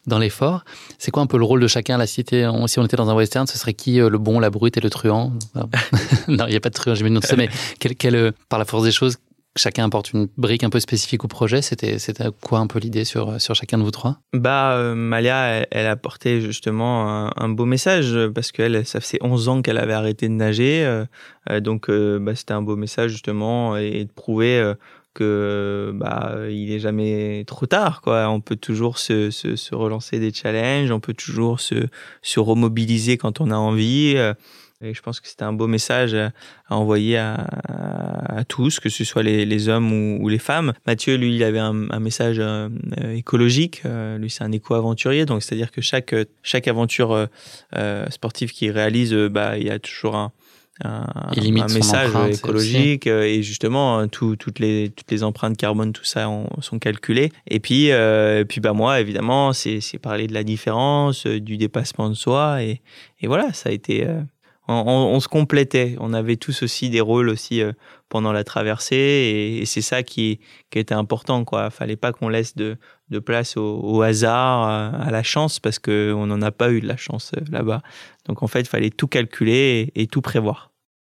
dans l'effort. C'est quoi un peu le rôle de chacun ? Là, si on était dans un western, ce serait qui le bon, la brute et le truand ? Non, il n'y a pas de truand, mais par la force des choses, chacun apporte une brique un peu spécifique au projet. C'était quoi un peu l'idée sur chacun de vous trois ? Malia, elle apportait justement un beau message parce qu'elle, ça faisait 11 ans qu'elle avait arrêté de nager. C'était un beau message justement et de prouver que il est jamais trop tard, quoi. On peut toujours se relancer des challenges, on peut toujours se remobiliser quand on a envie. Et je pense que c'était un beau message à envoyer à tous, que ce soit les hommes ou les femmes. Mathieu, lui, il avait un message écologique. Lui, c'est un éco-aventurier. Donc, c'est-à-dire que chaque aventure sportive qu'il réalise, il y a toujours un message écologique, et justement toutes les empreintes carbone, tout ça sont calculées, et puis moi évidemment c'est parler de la différence, du dépassement de soi, et voilà, ça a été on se complétait, on avait tous aussi des rôles aussi pendant la traversée, et c'est ça qui était important, quoi. Fallait pas qu'on laisse de place au hasard, à la chance, parce qu'on n'en a pas eu de la chance là-bas. Donc en fait, il fallait tout calculer et tout prévoir.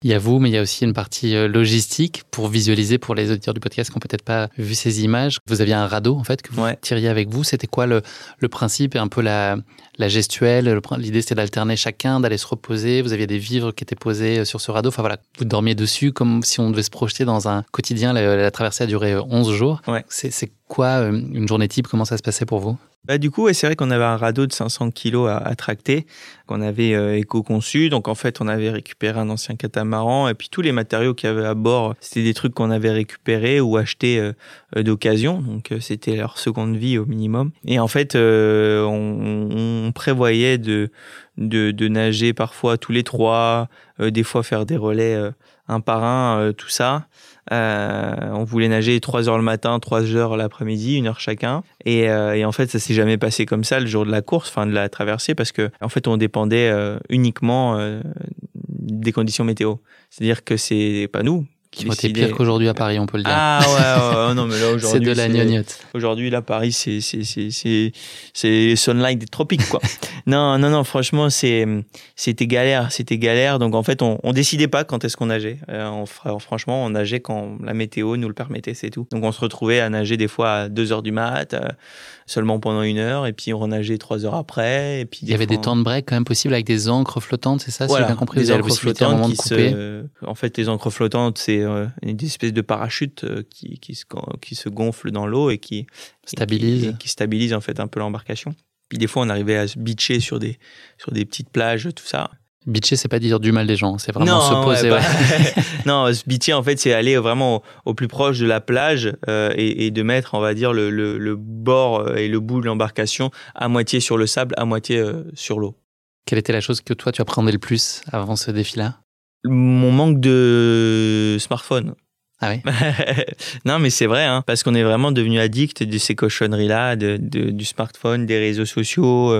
Il y a vous, mais il y a aussi une partie logistique pour visualiser pour les auditeurs du podcast qui n'ont peut-être pas vu ces images. Vous aviez un radeau en fait que vous tiriez avec vous. C'était quoi le principe et un peu la gestuelle ? L'idée, c'était d'alterner chacun, d'aller se reposer. Vous aviez des vivres qui étaient posés sur ce radeau. Enfin voilà, vous dormiez dessus comme si on devait se projeter dans un quotidien. La traversée a duré 11 jours. Ouais. C'est quoi une journée type ? Comment ça se passait pour vous ? Du coup, c'est vrai qu'on avait un radeau de 500 kilos à tracter, qu'on avait éco-conçu. Donc, en fait, on avait récupéré un ancien catamaran. Et puis, tous les matériaux qu'il y avait à bord, c'était des trucs qu'on avait récupérés ou achetés d'occasion. Donc, c'était leur seconde vie au minimum. Et en fait, on prévoyait de nager parfois tous les trois, des fois faire des relais un par un, tout ça. On voulait nager 3 heures le matin, 3 heures l'après-midi, 1 heure chacun. Et en fait, ça s'est jamais passé comme ça le jour de la course, enfin de la traversée, parce que en fait, on dépendait uniquement des conditions météo. C'est-à-dire que c'est pas nous qui décidions. C'était pire qu'aujourd'hui à Paris, on peut le dire. Ah ouais, ouais non mais là aujourd'hui c'est de la gnognotte. Aujourd'hui là Paris c'est sunlight des tropiques quoi. non, franchement c'était galère. Donc en fait on décidait pas quand est-ce qu'on nageait. Franchement on nageait quand la météo nous le permettait, c'est tout. Donc on se retrouvait à nager des fois à 2 heures du mat, seulement pendant 1 heure, et puis on renageait 3 heures après. Et puis il y avait des temps de break quand même possibles avec des ancres flottantes, c'est ça? Voilà, si j'ai bien compris, des ancres flottantes qui se... En fait, les ancres flottantes, c'est une espèce de parachute qui se gonfle dans l'eau et qui stabilise, et qui stabilise en fait un peu l'embarcation. Puis des fois, on arrivait à se beacher sur des petites plages, tout ça. Beacher, c'est pas dire du mal des gens, c'est vraiment se poser. Ouais, bah, non, se beacher, en fait, c'est aller vraiment au plus proche de la plage et de mettre, on va dire, le bord et le bout de l'embarcation à moitié sur le sable, à moitié sur l'eau. Quelle était la chose que toi, tu appréhendais le plus avant ce défi-là ? Mon manque de smartphone. Ah oui. Non, mais c'est vrai, hein, parce qu'on est vraiment devenu addict de ces cochonneries-là, du smartphone, des réseaux sociaux.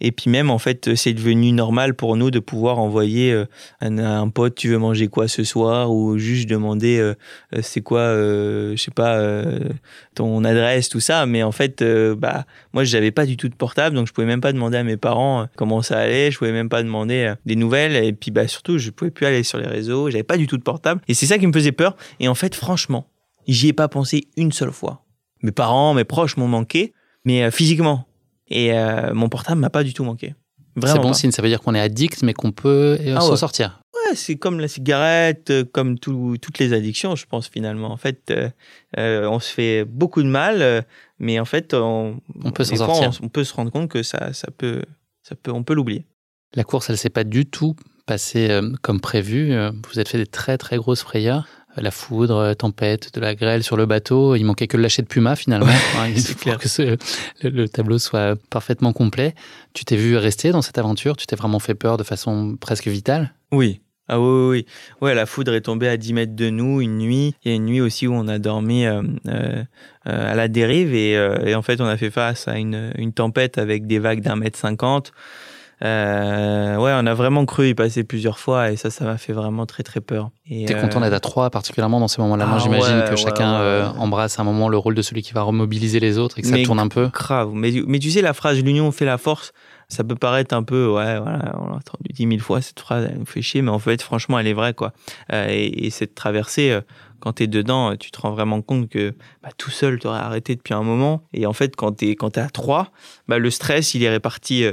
Et puis même, en fait, c'est devenu normal pour nous de pouvoir envoyer un pote, tu veux manger quoi ce soir, ou juste demander, c'est quoi, je sais pas, ton adresse, tout ça. Mais en fait, moi, j'avais pas du tout de portable, donc je pouvais même pas demander à mes parents comment ça allait, je pouvais même pas demander des nouvelles. Et puis, surtout, je pouvais plus aller sur les réseaux, j'avais pas du tout de portable. Et c'est ça qui me faisait peur. Et en fait, franchement, j'y ai pas pensé une seule fois. Mes parents, mes proches m'ont manqué, mais physiquement. Et mon portable m'a pas du tout manqué. Vraiment c'est bon pas. Signe, ça veut dire qu'on est addict, mais qu'on peut s'en sortir. Ouais, c'est comme la cigarette, comme toutes les addictions, je pense, finalement. En fait, on se fait beaucoup de mal, mais en fait, on peut s'en sortir. On peut se rendre compte que on peut l'oublier. La course, elle s'est pas du tout passée comme prévu. Vous avez fait des très, très grosses frayeurs. La foudre, tempête, de la grêle sur le bateau. Il manquait que le lâcher de Puma, finalement. Ouais, il faut que le tableau soit parfaitement complet. Tu t'es vu rester dans cette aventure? Tu t'es vraiment fait peur de façon presque vitale? Oui. Ah oui. Ouais, la foudre est tombée à 10 mètres de nous une nuit. Il y a une nuit aussi où on a dormi à la dérive. Et en fait, on a fait face à une tempête avec des vagues d'1,50 m. On a vraiment cru y passer plusieurs fois et ça m'a fait vraiment très très peur. Et t'es content d'être à 3 particulièrement dans ces moments-là? Moi, j'imagine que chacun embrasse à un moment le rôle de celui qui va remobiliser les autres et que ça tourne un peu. Grave. Mais tu sais, la phrase « l'union fait la force », ça peut paraître un peu, on l'a entendu 10 000 fois cette phrase, elle nous fait chier, mais en fait, franchement, elle est vraie, quoi. Et cette traversée, quand t'es dedans, tu te rends vraiment compte que tout seul, t'aurais arrêté depuis un moment. Et en fait, quand t'es à 3, le stress, il est réparti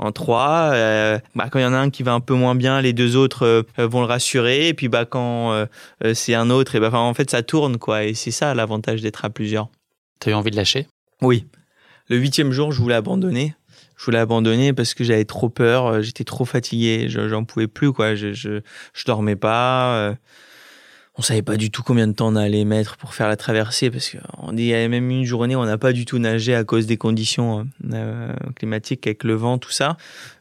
en 3. Quand il y en a un qui va un peu moins bien, les deux autres vont le rassurer. Et puis, quand c'est un autre, et en fait, ça tourne, quoi. Et c'est ça l'avantage d'être à plusieurs. T'as eu envie de lâcher? Oui. Le 8e jour, je voulais abandonner. Je voulais abandonner parce que j'avais trop peur, j'étais trop fatigué, j'en pouvais plus, quoi. Je dormais pas. On savait pas du tout combien de temps on allait mettre pour faire la traversée parce qu'on y avait même une journée où on n'a pas du tout nagé à cause des conditions climatiques avec le vent, tout ça.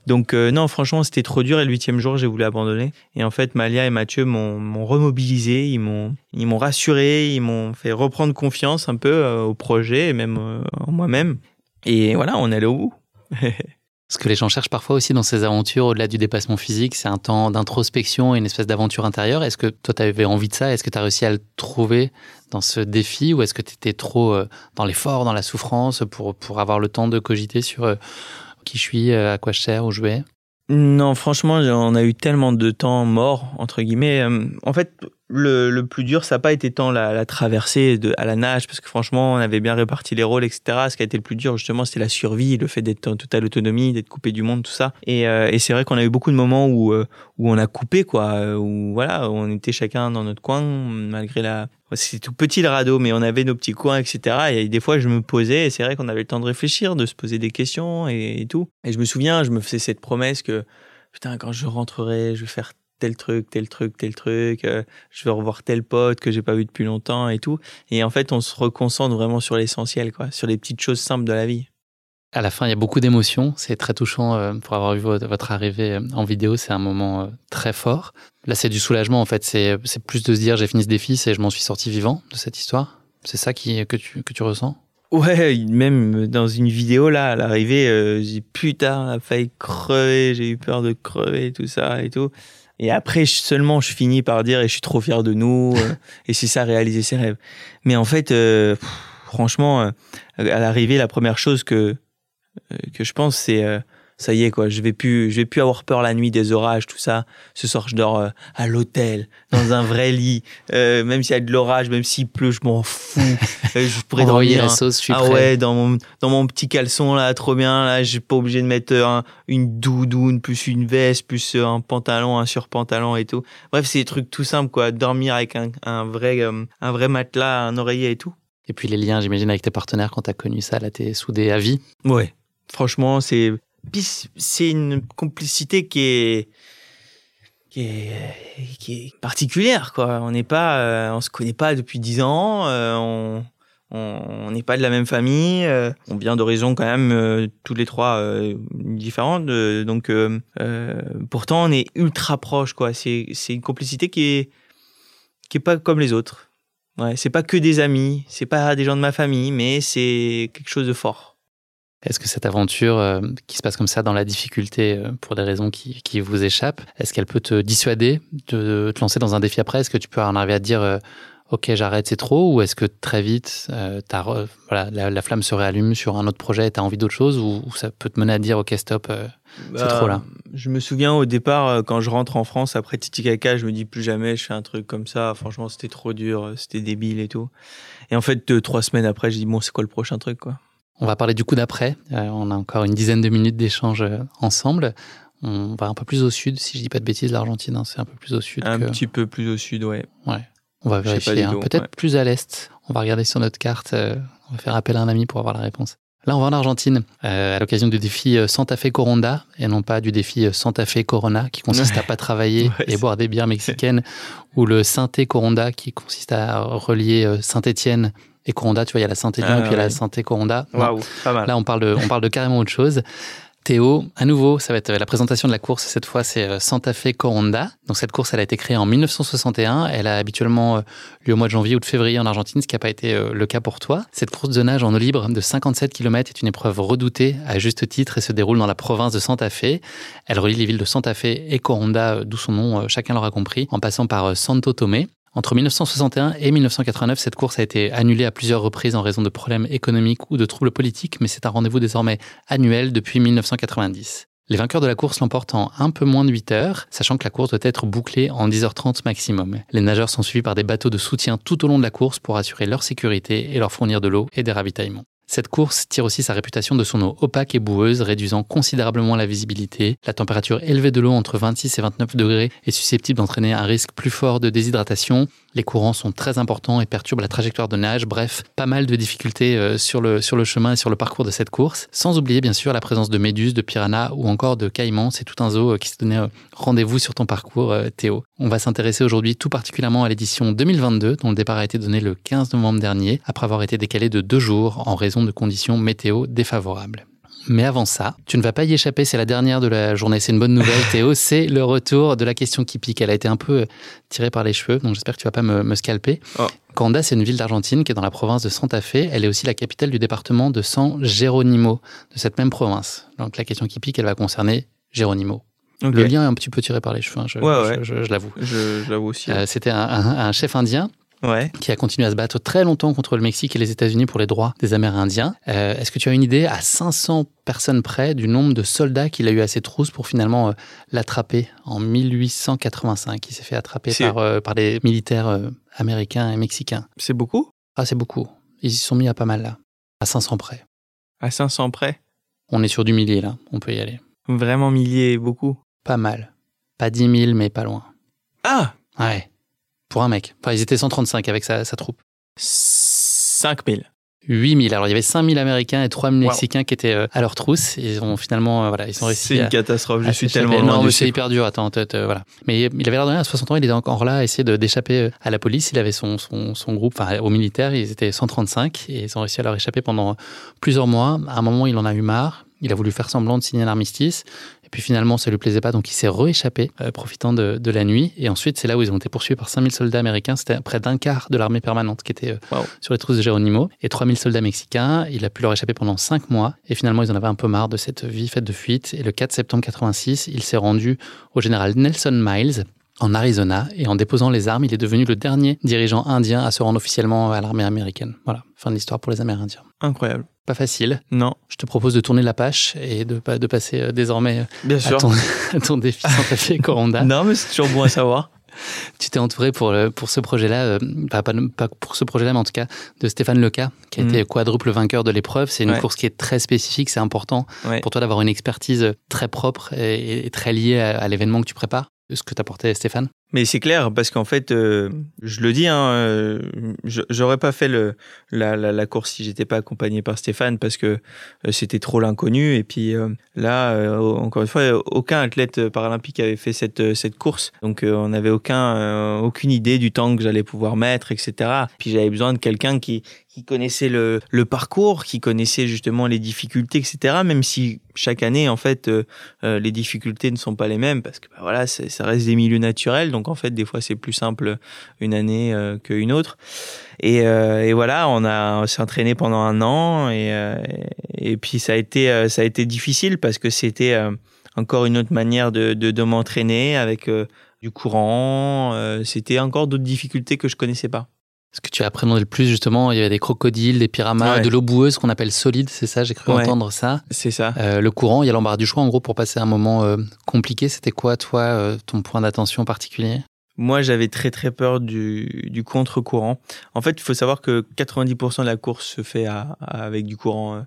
Donc non, franchement, c'était trop dur et le 8e jour, j'ai voulu abandonner. Et en fait, Malia et Mathieu m'ont remobilisé, ils m'ont rassuré, ils m'ont fait reprendre confiance un peu au projet et même en moi-même. Et voilà, on allait au bout. Ce que les gens cherchent parfois aussi dans ces aventures, au-delà du dépassement physique, c'est un temps d'introspection et une espèce d'aventure intérieure. Est-ce que toi, tu avais envie de ça? Est-ce que tu as réussi à le trouver dans ce défi? Ou est-ce que tu étais trop dans l'effort, dans la souffrance pour avoir le temps de cogiter sur qui je suis, à quoi je sers, où je vais? Non, franchement, on a eu tellement de temps mort, entre guillemets. En fait... Le plus dur, ça n'a pas été tant la traversée à la nage, parce que franchement, on avait bien réparti les rôles, etc. Ce qui a été le plus dur, justement, c'était la survie, le fait d'être en totale autonomie, d'être coupé du monde, tout ça. Et c'est vrai qu'on a eu beaucoup de moments où on a coupé, quoi. Où voilà, on était chacun dans notre coin, malgré la... C'était tout petit le radeau, mais on avait nos petits coins, etc. Et des fois, je me posais, et c'est vrai qu'on avait le temps de réfléchir, de se poser des questions et tout. Et je me souviens, je me faisais cette promesse que, putain, quand je rentrerai, je vais faire tel truc, je vais revoir tel pote que j'ai pas vu depuis longtemps et tout. Et en fait, on se reconcentre vraiment sur l'essentiel, quoi, sur les petites choses simples de la vie. À la fin, il y a beaucoup d'émotions. C'est très touchant pour avoir vu votre arrivée en vidéo. C'est un moment très fort. Là, c'est du soulagement, en fait. C'est plus de se dire, j'ai fini ce défi, et je m'en suis sorti vivant de cette histoire. C'est ça que tu ressens? Ouais, même dans une vidéo, là, à l'arrivée, j'ai dit, putain, il a failli crever, j'ai eu peur de crever, tout ça et tout. Et après, seulement, je finis par dire, et je suis trop fier de nous, et c'est ça, réaliser ses rêves. Mais en fait, franchement, à l'arrivée, la première chose que je pense, c'est ça y est quoi, je vais plus avoir peur la nuit des orages, tout ça. Ce soir je dors à l'hôtel dans un vrai lit, même s'il y a de l'orage, même s'il pleut, je m'en fous. Je pourrais dormir dans mon petit caleçon là, trop bien là, j'ai pas obligé de mettre une doudoune plus une veste plus un pantalon, un surpantalon et tout. Bref, c'est des trucs tout simples quoi, dormir avec un vrai matelas, un oreiller et tout. Et puis les liens, j'imagine, avec tes partenaires, quand t'as connu ça, là, t'es soudé à vie. Ouais, franchement, c'est une complicité qui est particulière, quoi. On n'est pas, on se connaît pas depuis 10 ans, on n'est pas de la même famille, on vient d'horizons quand même tous les trois différentes, donc pourtant on est ultra proches, quoi. C'est une complicité qui est pas comme les autres. Ouais, c'est pas que des amis, c'est pas des gens de ma famille, mais c'est quelque chose de fort. Est-ce que cette aventure qui se passe comme ça dans la difficulté, pour des raisons qui vous échappent, est-ce qu'elle peut te dissuader de te lancer dans un défi après? Est-ce que tu peux en arriver à te dire ok, j'arrête, c'est trop, ou est-ce que très vite la flamme se réallume sur un autre projet et t'as envie d'autre chose, ou ça peut te mener à te dire ok, stop, c'est trop là? Je me souviens au départ, quand je rentre en France après Titicaca, je me dis plus jamais je fais un truc comme ça, franchement c'était trop dur, c'était débile et tout. Et en fait 2-3 semaines après, je dis bon, c'est quoi le prochain truc quoi? On va parler du coup d'après, on a encore une dizaine de minutes d'échange ensemble. On va un peu plus au sud, si je dis pas de bêtises, l'Argentine, hein, c'est un peu plus au sud. Petit peu plus au sud, ouais. On va vérifier, peut-être plus à l'est. On va regarder sur notre carte, on va faire appel à un ami pour avoir la réponse. Là, on va en Argentine, à l'occasion du défi Santa Fe Coronda, et non pas du défi Santa Fe Corona, qui consiste à pas travailler et boire des bières mexicaines, ou le Sainte Coronda, qui consiste à relier Saint-Étienne et Coronda. Tu vois, il y a la Saint-Étienne et puis il y a la Sainte Coronda. Waouh, pas mal. Là, on parle de carrément autre chose. Théo, à nouveau, ça va être la présentation de la course. Cette fois, c'est Santa Fe Coronda. Donc, cette course, elle a été créée en 1961. Elle a habituellement lieu au mois de janvier ou de février en Argentine, ce qui n'a pas été le cas pour toi. Cette course de nage en eau libre de 57 km est une épreuve redoutée à juste titre et se déroule dans la province de Santa Fe. Elle relie les villes de Santa Fe et Coronda, d'où son nom, chacun l'aura compris, en passant par Santo Tomé. Entre 1961 et 1989, cette course a été annulée à plusieurs reprises en raison de problèmes économiques ou de troubles politiques, mais c'est un rendez-vous désormais annuel depuis 1990. Les vainqueurs de la course l'emportent en un peu moins de 8 heures, sachant que la course doit être bouclée en 10h30 maximum. Les nageurs sont suivis par des bateaux de soutien tout au long de la course pour assurer leur sécurité et leur fournir de l'eau et des ravitaillements. Cette course tire aussi sa réputation de son eau opaque et boueuse, réduisant considérablement la visibilité. La température élevée de l'eau, entre 26 et 29 degrés, est susceptible d'entraîner un risque plus fort de déshydratation. Les courants sont très importants et perturbent la trajectoire de nage. Bref, pas mal de difficultés sur le chemin et sur le parcours de cette course. Sans oublier, bien sûr, la présence de méduses, de piranhas ou encore de caïmans. C'est tout un zoo qui se donnait rendez-vous sur ton parcours, Théo. On va s'intéresser aujourd'hui tout particulièrement à l'édition 2022, dont le départ a été donné le 15 novembre dernier, après avoir été décalé de 2 jours en raison de conditions météo défavorables. Mais avant ça, tu ne vas pas y échapper, c'est la dernière de la journée, c'est une bonne nouvelle Théo, c'est le retour de la question qui pique. Elle a été un peu tirée par les cheveux, donc j'espère que tu ne vas pas me scalper. Oh. Coronda, c'est une ville d'Argentine qui est dans la province de Santa Fe. Elle est aussi la capitale du département de San Geronimo, de cette même province. Donc la question qui pique, elle va concerner Geronimo. Okay. Le lien est un petit peu tiré par les cheveux, je l'avoue. Je l'avoue aussi. Ouais. C'était un chef indien. Ouais. Qui a continué à se battre très longtemps contre le Mexique et les États-Unis pour les droits des Amérindiens. Est-ce que tu as une idée, à 500 personnes près, du nombre de soldats qu'il a eu à ses trousses pour finalement l'attraper en 1885? Il s'est fait attraper par des militaires américains et mexicains. C'est beaucoup? Ah, c'est beaucoup. Ils y sont mis à pas mal, là. À 500 près. À 500 près? On est sur du millier, là. On peut y aller. Vraiment millier, beaucoup? Pas mal. Pas 10 000, mais pas loin. Ah! Ouais. Pour un mec. Enfin, ils étaient 135 avec sa troupe. 5 000. 8000. Alors, il y avait 5000 Américains et 3000 Mexicains qui étaient à leur trousse. Ils ont finalement, ils sont réussi. C'est une catastrophe. Je suis tellement loin. Non, mais c'est hyper dur. Voilà. Mais il avait l'air de rien. À 60 ans, il était encore là à essayer d'échapper à la police. Il avait son groupe, aux militaires. Ils étaient 135 et ils ont réussi à leur échapper pendant plusieurs mois. À un moment, il en a eu marre. Il a voulu faire semblant de signer un armistice. Puis finalement, ça ne lui plaisait pas, donc il s'est rééchappé, profitant de la nuit. Et ensuite, c'est là où ils ont été poursuivis par 5000 soldats américains. C'était près d'un quart de l'armée permanente qui était sur les trousses de Geronimo. Et 3000 soldats mexicains, il a pu leur échapper pendant 5 mois. Et finalement, ils en avaient un peu marre de cette vie faite de fuite. Et le 4 septembre 86, il s'est rendu au général Nelson Miles, en Arizona, et en déposant les armes, il est devenu le dernier dirigeant indien à se rendre officiellement à l'armée américaine. Voilà, fin de l'histoire pour les Amérindiens. Incroyable. Pas facile. Non. Je te propose de tourner la page et de passer désormais à ton défi Santa Fe Coronda. Non, mais c'est toujours bon à savoir. Tu t'es entouré pour ce projet-là, pas pour ce projet-là, mais en tout cas de Stéphane Leca, qui a été quadruple vainqueur de l'épreuve. C'est une course qui est très spécifique, c'est important pour toi d'avoir une expertise très propre et très liée à l'événement que tu prépares. Ce que t'apportait Stéphane? Mais c'est clair, parce qu'en fait, je le dis, j'aurais pas fait la course si j'étais pas accompagné par Stéphane, parce que c'était trop l'inconnu. Et puis encore une fois, aucun athlète paralympique avait fait cette course. Donc on n'avait aucune idée du temps que j'allais pouvoir mettre, etc. Puis j'avais besoin de quelqu'un qui connaissait le parcours, qui connaissait justement les difficultés, etc. Même si chaque année, en fait, les difficultés ne sont pas les mêmes, parce que ça reste des milieux naturels. Donc en fait, des fois, c'est plus simple une année qu'une autre. Et voilà, on s'est entraîné pendant un an. Et puis ça a été difficile, parce que c'était encore une autre manière de m'entraîner avec du courant. C'était encore d'autres difficultés que je connaissais pas. Ce que tu as appréhendé le plus, justement, il y avait des crocodiles, des pyramides, de l'eau boueuse qu'on appelle solide, c'est ça, j'ai cru entendre ça. C'est ça. Le courant, il y a l'embarras du choix, en gros, pour passer un moment compliqué. C'était quoi, toi, ton point d'attention particulier? Moi, j'avais très, très peur du contre-courant. En fait, il faut savoir que 90% de la course se fait avec du courant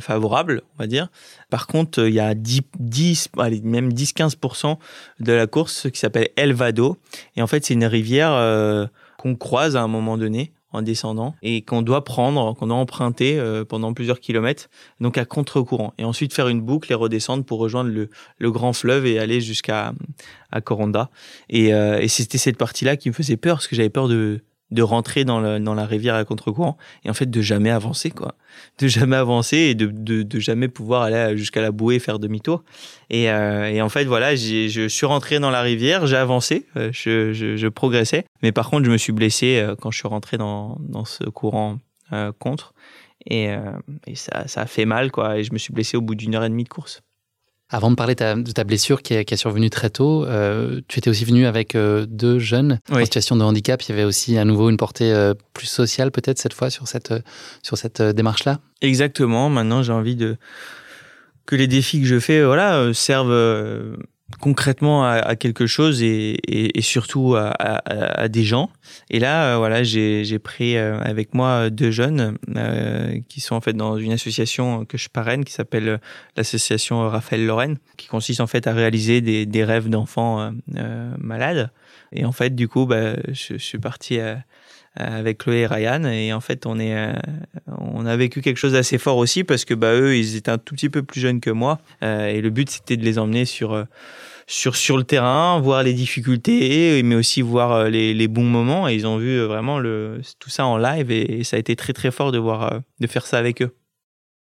favorable, on va dire. Par contre, il y a 10-15% de la course qui s'appelle El Vado. Et en fait, c'est une rivière... qu'on croise à un moment donné en descendant et qu'on doit emprunter pendant plusieurs kilomètres, donc à contre-courant. Et ensuite faire une boucle et redescendre pour rejoindre le grand fleuve et aller jusqu'à Coronda. Et c'était cette partie-là qui me faisait peur, parce que j'avais peur de rentrer dans la rivière à contre-courant et en fait de jamais avancer, quoi. De jamais avancer et de jamais pouvoir aller jusqu'à la bouée et faire demi-tour. Et en fait, voilà, je suis rentré dans la rivière, j'ai avancé, je progressais. Mais par contre, je me suis blessé quand je suis rentré dans ce courant contre. Et ça a fait mal, quoi. Et je me suis blessé au bout d'1h30 de course. Avant de parler de ta blessure qui est survenue très tôt, tu étais aussi venu avec deux jeunes en situation de handicap. Il y avait aussi à nouveau une portée plus sociale, peut-être cette fois, sur cette démarche-là. Exactement. Maintenant, j'ai envie que les défis que je fais servent concrètement à quelque chose et surtout à des gens. Et là, j'ai pris avec moi deux jeunes qui sont en fait dans une association que je parraine, qui s'appelle l'association Raphaël Lorraine, qui consiste en fait à réaliser des rêves d'enfants malades. Et en fait, du coup, je suis parti avec Chloé et Ryan, et en fait on a vécu quelque chose d'assez fort aussi, parce que eux ils étaient un tout petit peu plus jeunes que moi, et le but c'était de les emmener sur le terrain, voir les difficultés mais aussi voir les bons moments, et ils ont vu vraiment tout ça en live, et ça a été très très fort de faire ça avec eux.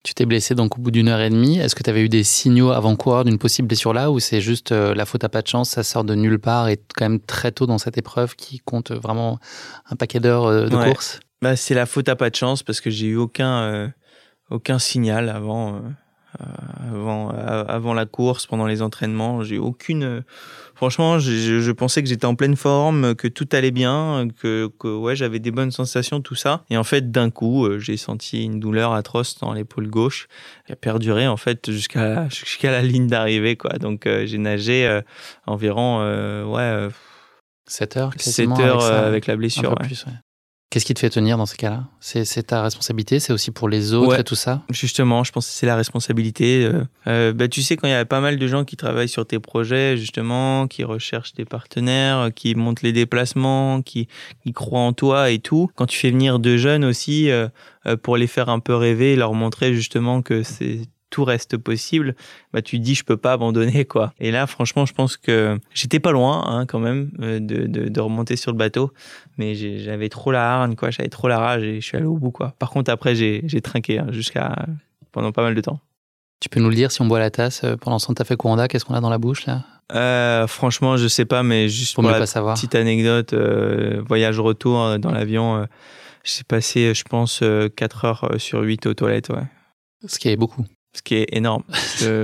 Tu t'es blessé donc au bout d'1h30. Est-ce que tu avais eu des signaux avant-coureurs d'une possible blessure là, ou c'est juste la faute à pas de chance, ça sort de nulle part et quand même très tôt dans cette épreuve qui compte vraiment un paquet d'heures de course? C'est la faute à pas de chance, parce que j'ai eu aucun signal avant la course, pendant les entraînements. J'ai aucune... Franchement, je pensais que j'étais en pleine forme, que tout allait bien, que j'avais des bonnes sensations, tout ça. Et en fait, d'un coup, j'ai senti une douleur atroce dans l'épaule gauche, qui a perduré en fait jusqu'à la ligne d'arrivée, quoi. Donc j'ai nagé environ 7 heures avec la blessure. Un peu plus, Qu'est-ce qui te fait tenir dans ces cas-là ? C'est ta responsabilité ? C'est aussi pour les autres et tout ça ? Justement, je pense que c'est la responsabilité. Tu sais, quand il y a pas mal de gens qui travaillent sur tes projets, justement, qui recherchent des partenaires, qui montent les déplacements, qui croient en toi et tout. Quand tu fais venir deux jeunes aussi, pour les faire un peu rêver, leur montrer justement que c'est... tout reste possible, tu dis je peux pas abandonner quoi. Et là franchement je pense que j'étais pas loin quand même de remonter sur le bateau, mais j'avais trop la hargne quoi, j'avais trop la rage et je suis allé au bout quoi. Par contre après j'ai trinqué jusqu'à pendant pas mal de temps. Tu peux nous le dire si on boit la tasse pendant Santa Fe Coronda, qu'est-ce qu'on a dans la bouche là ? Franchement je sais pas, mais juste pour la petite anecdote, voyage retour dans l'avion, j'ai passé je pense 4 heures sur 8 aux toilettes ouais. Ce qui est beaucoup. Ce qui est énorme.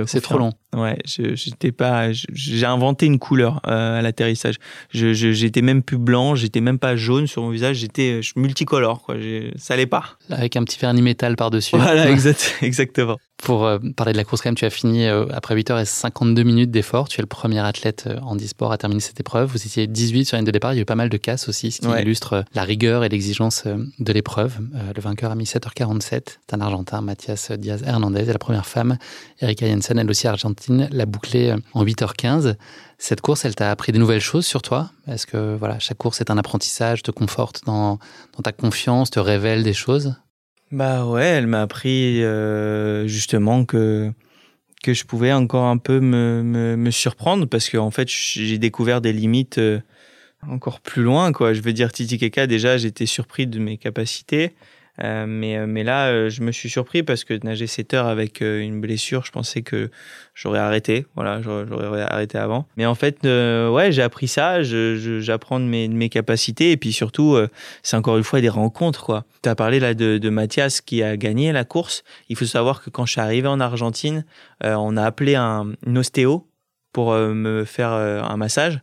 C'est trop long. Ouais, j'étais pas. J'ai inventé une couleur à l'atterrissage. J'étais même plus blanc, j'étais même pas jaune sur mon visage. J'étais multicolore, quoi. Ça allait pas. Avec un petit vernis métal par-dessus. Voilà, exactement. Pour parler de la course, quand même, tu as fini après 8h52 d'effort. Tu es le premier athlète en e-sport à terminer cette épreuve. Vous étiez 18 sur la ligne de départ. Il y a eu pas mal de casses aussi, ce qui illustre la rigueur et l'exigence de l'épreuve. Le vainqueur a mis 7h47. C'est un Argentin, Mathias Diaz Hernandez. Et la première femme, Erika Jensen, elle aussi argentine, l'a bouclée en 8h15. Cette course, elle t'a appris des nouvelles choses sur toi ? Est-ce que voilà, chaque course est un apprentissage, te conforte dans ta confiance, te révèle des choses ? Bah ouais, elle m'a appris justement que je pouvais encore un peu me surprendre, parce que en fait j'ai découvert des limites encore plus loin quoi. Je veux dire, Titicaca déjà j'étais surpris de mes capacités, mais là je me suis surpris parce que nager 7 heures avec une blessure, je pensais que j'aurais arrêté. Voilà, j'aurais arrêté avant. Mais en fait ouais, j'ai appris ça, j'apprends de mes capacités, et puis surtout c'est encore une fois des rencontres quoi. Tu as parlé là de Mathias qui a gagné la course. Il faut savoir que quand je suis arrivé en Argentine, on a appelé un ostéo pour me faire un massage.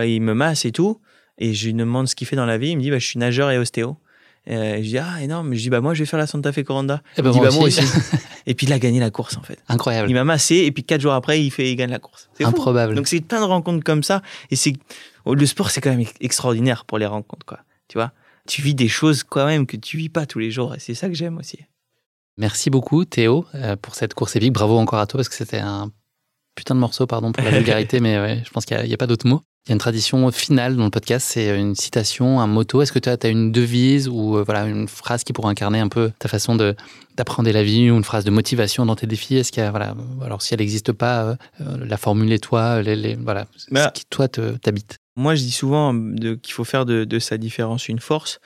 Il me masse et tout, et je lui demande ce qu'il fait dans la vie, il me dit je suis nageur et ostéo. Et je dis énorme, je dis moi je vais faire la Santa Fe Coronda. Et ben moi aussi. Et puis il a gagné la course en fait. Incroyable. Il m'a massé et puis 4 jours après il gagne la course. C'est improbable. Fou. Donc c'est plein de rencontres comme ça, et c'est le sport, c'est quand même extraordinaire pour les rencontres quoi. Tu vois, tu vis des choses quand même que tu vis pas tous les jours, et c'est ça que j'aime aussi. Merci beaucoup Théo pour cette course épique. Bravo encore à toi, parce que c'était un putain de morceau, pardon pour la vulgarité, mais ouais, je pense qu'il n'y a pas d'autre mot. Il y a une tradition finale dans le podcast, c'est une citation, un motto. Est-ce que tu as une devise ou une phrase qui pourrait incarner un peu ta façon d'apprendre la vie, ou une phrase de motivation dans tes défis ? Est-ce qu'il y a, alors si elle n'existe pas, la formule et toi, ce qui toi t'habite. Moi, je dis souvent qu'il faut faire de sa différence une force,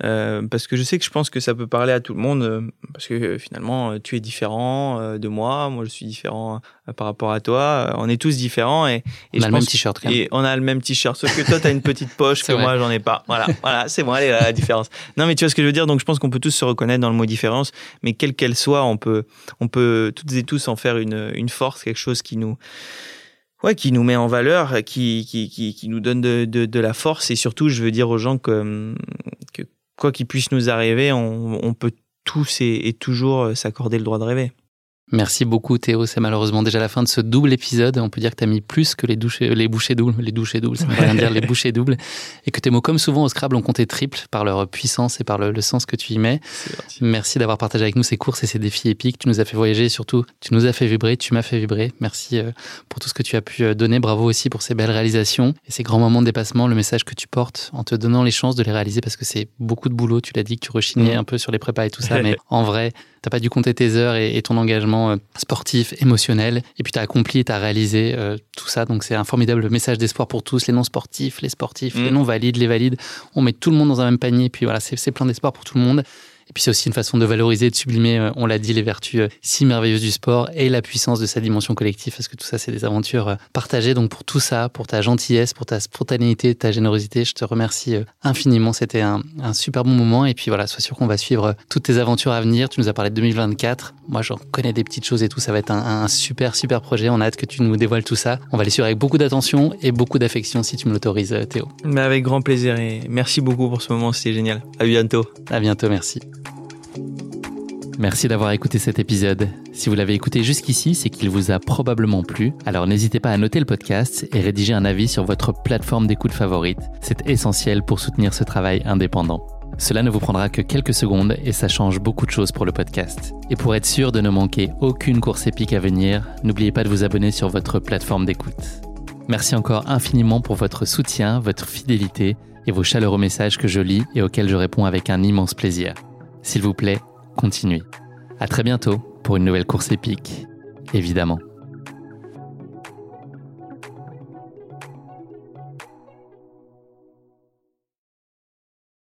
parce que je sais que je pense que ça peut parler à tout le monde, parce que finalement, tu es différent de moi je suis différent par rapport à toi. On est tous différents et on a le même t-shirt. Et on a le même t-shirt, sauf que toi, t'as une petite poche que moi, j'en ai pas. Voilà, c'est bon, elle est la différence. Non, mais tu vois ce que je veux dire. Donc, je pense qu'on peut tous se reconnaître dans le mot différence, mais quelle qu'elle soit, on peut toutes et tous en faire une force, quelque chose qui nous... Ouais, qui nous met en valeur, qui nous donne de la force, et surtout, je veux dire aux gens que quoi qu'il puisse nous arriver, on peut tous et toujours s'accorder le droit de rêver. Merci beaucoup Théo, c'est malheureusement déjà la fin de ce double épisode. On peut dire que tu as mis plus que les bouchées doubles, et que tes mots, comme souvent au Scrabble, ont compté triple par leur puissance et par le sens que tu y mets. Merci d'avoir partagé avec nous ces courses et ces défis épiques. Tu nous as fait voyager, et surtout tu nous as fait vibrer, tu m'as fait vibrer. Merci pour tout ce que tu as pu donner. Bravo aussi pour ces belles réalisations et ces grands moments de dépassement, le message que tu portes en te donnant les chances de les réaliser, parce que c'est beaucoup de boulot. Tu l'as dit que tu rechignais un peu sur les prépas et tout ça, mais en vrai, t'as pas dû compter tes heures et ton engagement sportif, émotionnel, et puis tu as accompli et tu as réalisé tout ça. Donc c'est un formidable message d'espoir pour tous, les non-sportifs, les sportifs, les non-valides, les valides. On met tout le monde dans un même panier, et puis voilà, c'est plein d'espoir pour tout le monde. Et puis c'est aussi une façon de valoriser, de sublimer, on l'a dit, les vertus si merveilleuses du sport et la puissance de sa dimension collective, parce que tout ça, c'est des aventures partagées. Donc pour tout ça, pour ta gentillesse, pour ta spontanéité, ta générosité, je te remercie infiniment. C'était un super bon moment. Et puis voilà, sois sûr qu'on va suivre toutes tes aventures à venir. Tu nous as parlé de 2024. Moi, j'en connais des petites choses et tout. Ça va être un super, super projet. On a hâte que tu nous dévoiles tout ça. On va les suivre avec beaucoup d'attention et beaucoup d'affection, si tu me l'autorises, Théo. Mais avec grand plaisir, et merci beaucoup pour ce moment. C'était génial. À bientôt. À bientôt, merci. Merci d'avoir écouté cet épisode. Si vous l'avez écouté jusqu'ici, c'est qu'il vous a probablement plu. Alors n'hésitez pas à noter le podcast et rédiger un avis sur votre plateforme d'écoute favorite. C'est essentiel pour soutenir ce travail indépendant. Cela ne vous prendra que quelques secondes et ça change beaucoup de choses pour le podcast. Et pour être sûr de ne manquer aucune course épique à venir, n'oubliez pas de vous abonner sur votre plateforme d'écoute. Merci encore infiniment pour votre soutien, votre fidélité et vos chaleureux messages que je lis et auxquels je réponds avec un immense plaisir. S'il vous plaît, continuez. À très bientôt pour une nouvelle course épique, évidemment.